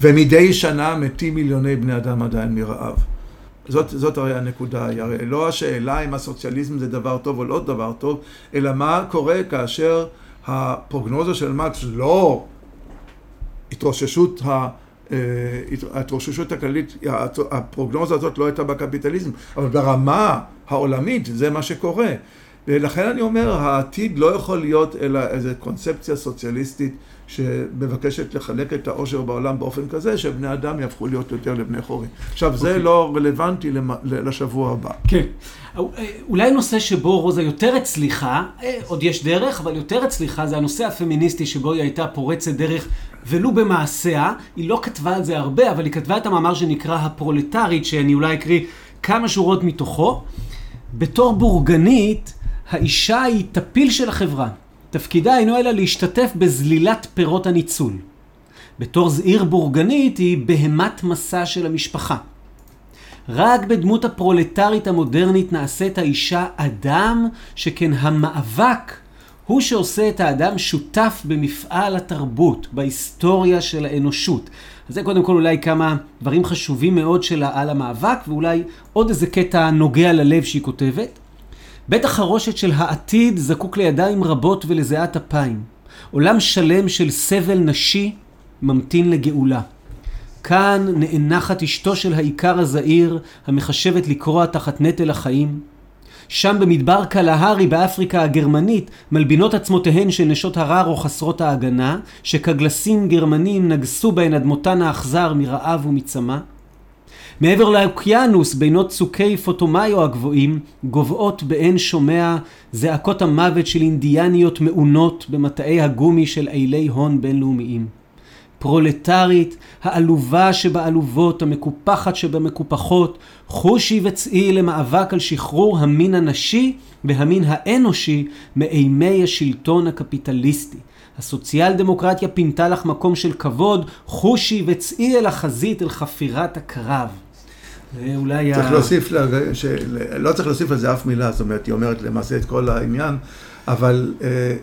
ומדי שנה מתים מיליוני בני אדם עדיין מרעב. זאת הרי הנקודה. הרי לא השאלה אם הסוציאליזם זה דבר טוב או לא דבר טוב, אלא מה קורה כאשר הפרוגנוזה של מרקס לא התרוששות ה... התרוששות הכללית, הפרוגנוזה הזאת לא הייתה בקפיטליזם, אבל ברמה העולמית זה מה שקורה. ולכן אני אומר, העתיד לא יכול להיות אלא איזו קונספציה סוציאליסטית שמבקשת לחלק את העושר בעולם באופן כזה, שבני אדם יהפכו להיות יותר לבני חורים. עכשיו, זה לא רלוונטי לשבוע הבא. כן. אולי נושא שבו רוזה יותר הצליחה, עוד יש דרך, אבל יותר הצליחה, זה הנושא הפמיניסטי שבו היא הייתה פורצת דרך ולו במעשיה. היא לא כתבה על זה הרבה, אבל היא כתבה את המאמר שנקרא הפרולטרית, שאני אולי אקריא כמה שורות מתוכו. בתור בורגנית, האישה היא תפיל של החברה. תפקידה אינו אלא להשתתף בזלילת פירות הניצול. בתור זעיר בורגנית היא בהמת מסע של המשפחה. רק בדמות הפרולטרית המודרנית נעשית האישה אדם, שכן המאבק הוא שעושה את האדם שותף במפעל התרבות, בהיסטוריה של האנושות. אז זה קודם כל אולי כמה דברים חשובים מאוד שלה על המאבק, ואולי עוד איזה קטע נוגע ללב שהיא כותבת. בית החרושת של העתיד זקוק לידיים רבות ולזיעת אפיים. עולם שלם של סבל נשי ממתין לגאולה. כאן נאנחת אשתו של העיקר הזעיר, המחשבת לקרוע תחת נטל החיים. שם במדבר קלהרי באפריקה הגרמנית מלבינות עצמותיהן של נשות הרר או חסרות ההגנה, שכגלסים גרמנים נגסו בהן אדמותן האכזר מרעב ומצמה. מעבר לאוקיינוס, בינות צוקי פוטומאיו הגבוהים, גובעות באין שומע זעקות המוות של אינדיאניות מעונות במטעי הגומי של אילי הון בינלאומיים. פרולטרית, העלובה שבעלובות, המקופחת שבמקופחות, חושי וצאי למאבק על שחרור המין הנשי והמין האנושי מאימי השלטון הקפיטליסטי. הסוציאל דמוקרטיה פינתה לך מקום של כבוד, חושי וצאי אל החזית, אל חפירת הקרב. אולי צריך להוסיף, לא צריך להוסיף על זה אף מילה, זאת אומרת, היא אומרת למעשה את כל העניין, אבל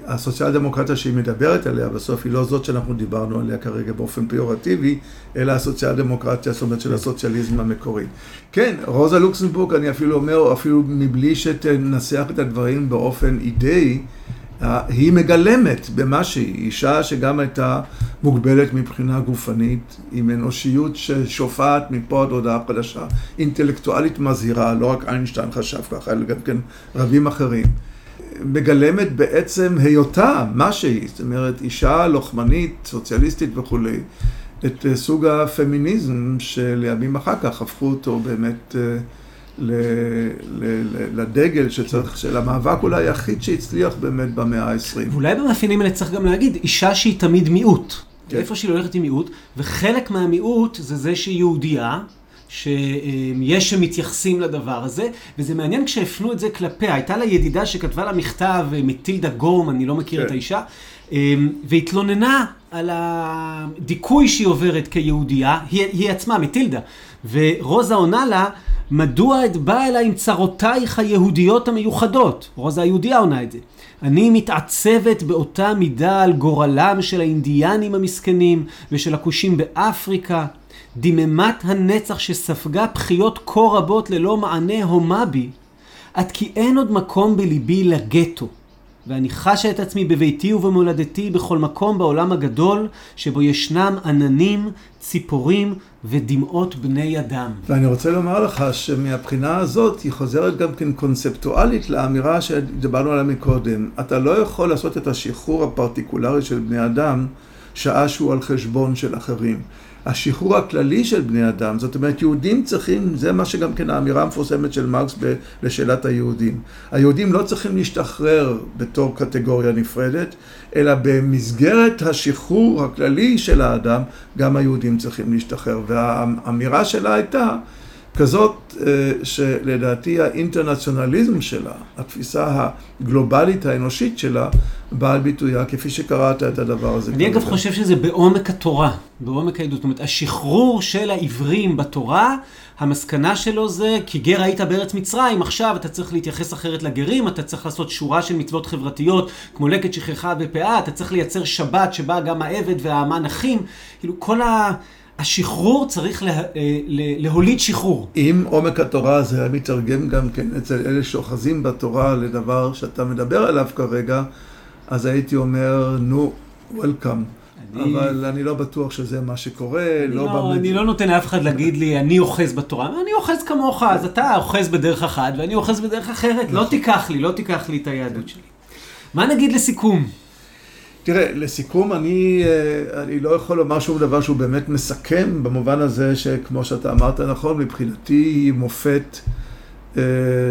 הסוציאל דמוקרטיה שהיא מדברת עליה בסוף היא לא זאת שאנחנו דיברנו עליה כרגע באופן פיורטיבי, אלא הסוציאל דמוקרטיה, זאת אומרת של הסוציאליזם המקורי. כן, רוזה לוקסמבורג, אני אפילו אומר, אפילו מבלי שתנסח את הדברים באופן אידאי, היא מגלמת במה שהיא, אישה שגם הייתה מוגבלת מבחינה גופנית, עם אנושיות ששופעת מפה עד הודעה חדשה, אינטלקטואלית מזהירה, לא רק איינשטיין חשב ככה, אלא גם כן רבים אחרים. מגלמת בעצם היותה מה שהיא, זאת אומרת אישה לוחמנית, סוציאליסטית וכו', את סוג הפמיניזם שלימים אחר כך הפכו אותו באמת לדגל שצריך, של המאבק אולי היחיד שהצליח באמת במאה ה-20. ואולי במאפיינים האלה צריך גם להגיד, אישה שהיא תמיד מיעוט. כן. איפה שהיא הולכת עם מיעוט, וחלק מהמיעוט זה זה שהיא יהודייה, שיש שמתייחסים לדבר הזה, וזה מעניין כשהפנו את זה כלפיה. הייתה לה ידידה שכתבה לה מכתב, מטילדה גורם, אני לא מכיר את האישה, והתלוננה על הדיכוי שהיא עוברת כיהודייה, היא עצמה, מטילדה, ורוזה עונה לה, מדוע את באה אליי עם צרותייך היהודיות המיוחדות? רוזה היהודיה עונה את זה. אני מתעצבת באותה מידה על גורלם של האינדיאנים המסכנים ושל הכושים באפריקה. דיממת הנצח שספגה בחיות כה רבות ללא מענה הומה בי, עד כי אין עוד מקום בליבי לגטו. ואני חשה את עצמי בביתי ובמולדתי בכל מקום בעולם הגדול שבו ישנם עננים, ציפורים ודמעות בני אדם. ואני רוצה לומר לך שמהבחינה הזאת היא חוזרת גם כן קונספטואלית לאמירה שדיברנו עליה מקודם. אתה לא יכול לעשות את השחרור הפרטיקולרי של בני אדם שעה שהוא על חשבון של אחרים. השחרור הכללי של בני אדם, זאת אומרת, יהודים צריכים, זה מה שגם כן האמירה המפורסמת של מרקס לשאלת היהודים. היהודים לא צריכים להשתחרר בתור קטגוריה נפרדת, אלא במסגרת השחרור הכללי של האדם, גם היהודים צריכים להשתחרר. והאמירה שלה הייתה כזאת שלדעתי האינטרנציונליזם שלה, התפיסה הגלובלית האנושית שלה, בעל ביטויה, כפי שקראת את הדבר הזה. אני אגב חושב שזה בעומק התורה, בעומק העדות. זאת אומרת, השחרור של העברים בתורה, המסקנה שלו זה, כי גר היית בארץ מצרים, עכשיו אתה צריך להתייחס אחרת לגרים, אתה צריך לעשות שורה של מצוות חברתיות, כמו לקט שכחה ופאה, אתה צריך לייצר שבת שבה גם העבד והאמן אחים, כאילו כל השחרור צריך להוליד שחרור. אם עומק התורה הזה היה מתרגם גם כן אצל אלה שאוחזים בתורה לדבר שאתה מדבר עליו כרגע, אז הייתי אומר, נו, וולקאם. אבל אני לא בטוח שזה מה שקורה. אני לא נותן אף אחד להגיד לי, אני אוחז בתורה. אני אוחז כמוך, אז אתה אוחז בדרך אחת ואני אוחז בדרך אחרת. לא תיקח לי את היהדות שלי. מה נגיד לסיכום? תראה, לסיכום, אני לא יכול לומר שום דבר שהוא באמת מסכם, במובן הזה שכמו שאתה אמרת נכון, מבחינתי היא מופת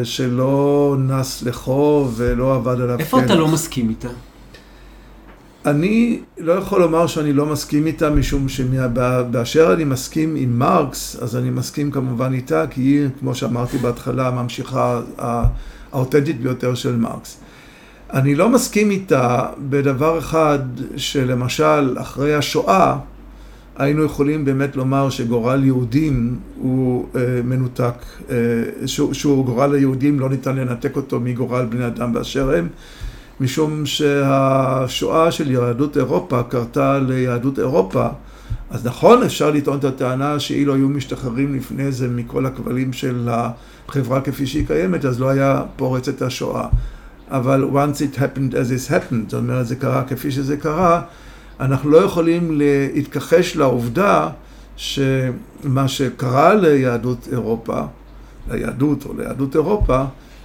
שלא נס לחוב ולא עבד עליו. איפה אתה לא מסכים איתה? אני לא יכול לומר שאני לא מסכים איתה, משום שבאשר אני מסכים עם מרקס, אז אני מסכים כמובן איתה, כי היא, כמו שאמרתי בהתחלה, הממשיכה האותנטית ביותר של מרקס. אני לא מסכים איתה בדבר אחד, שלמשל אחרי השואה היינו יכולים באמת לומר שגורל יהודים הוא מנותק, שהוא גורל היהודים לא ניתן לנתק אותו מגורל בני אדם באשר הם, משום שהשואה של יהדות אירופה קרתה ליהדות אירופה, אז נכון אפשר לטעון את הטענה שאילו היו משתחררים לפני זה מכל הכבלים של החברה כפי שהיא קיימת, אז לא היה פורצת השואה. אבל once it happened as it happened, זאת אומרת, זה קרה כפי שזה קרה, אנחנו לא יכולים להתכחש לעובדה שמה שקרה ליהדות אירופה, ליהדות אירופה,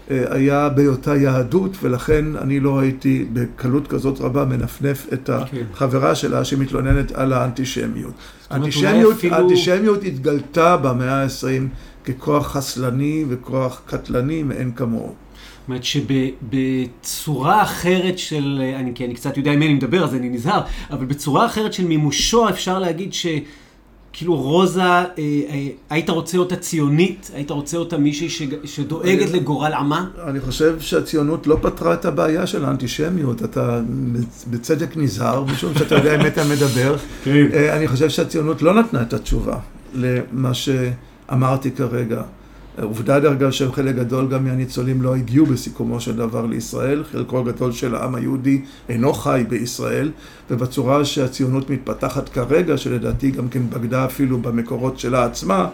היה בהיותה יהדות, ולכן אני לא הייתי בקלות כזאת רבה מנפנף את החברה שלה שמתלוננת על האנטישמיות. האנטישמיות התגלתה במאה ה-20 ככוח חסלני וכוח קטלני מעין כמוהו. זאת אומרת שבצורה אחרת של, כי אני קצת יודע אם אני מדבר אז אני נזהר, אבל בצורה אחרת של מימושו אפשר להגיד שכאילו רוזה, היית רוצה אותה ציונית, היית רוצה אותה מישהי שדואגת לגורל עמה? אני חושב שהציונות לא פתרה את הבעיה של האנטישמיות, אתה בצדק נזהר, משום שאתה יודע אם אתה מדבר, אני חושב שהציונות לא נתנה את התשובה למה שאמרתי כרגע. עובדה דרגה של חלק גדול גם מהניצולים לא הגיעו בסיכומו של דבר לישראל, חלקו גדול של העם היהודי אינו חי בישראל, ובצורה שהציונות מתפתחת כרגע, שלדעתי גם כן בגדה אפילו במקורות שלה עצמה,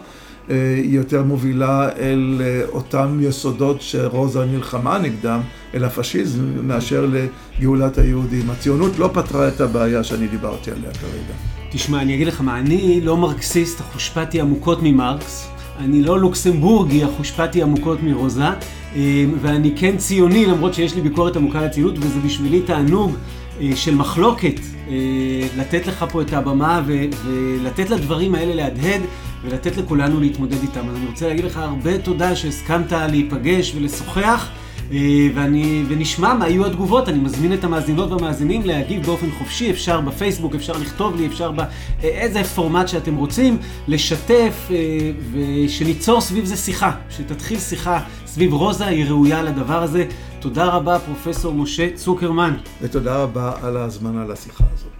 היא יותר מובילה אל אותם יסודות שרוזה נלחמה נגדם, אל הפשיזם, מאשר לגאולת היהודים. הציונות לא פתרה את הבעיה שאני דיברתי עליה כרגע. תשמע, אני אגיד לך מה, אני לא מרקסיסט, חושפתי עמוקות ממרקס, אני לא לוקסמבורגי, חושפתי עמוקות מרוזה, ואני כן ציוני, למרות שיש לי ביקורת עמוקה לציונות, וזה בשבילי תענוג של מחלוקת, לתת לך פה את הבמה ולתת לדברים האלה להדהד, ולתת לכולנו להתמודד איתם. אז אני רוצה להגיד לך הרבה תודה שהסכמת להיפגש ולשוחח, ונשמע מה היו התגובות. אני מזמין את המאזינות והמאזינים להגיב באופן חופשי, אפשר בפייסבוק, אפשר לכתוב לי, אפשר באיזה פורמט שאתם רוצים, לשתף, ושניצור סביב זה שיחה, שתתחיל שיחה סביב רוזה, היא ראויה לדבר הזה. תודה רבה פרופסור משה צוקרמן. ותודה רבה על ההזמנה לשיחה הזאת.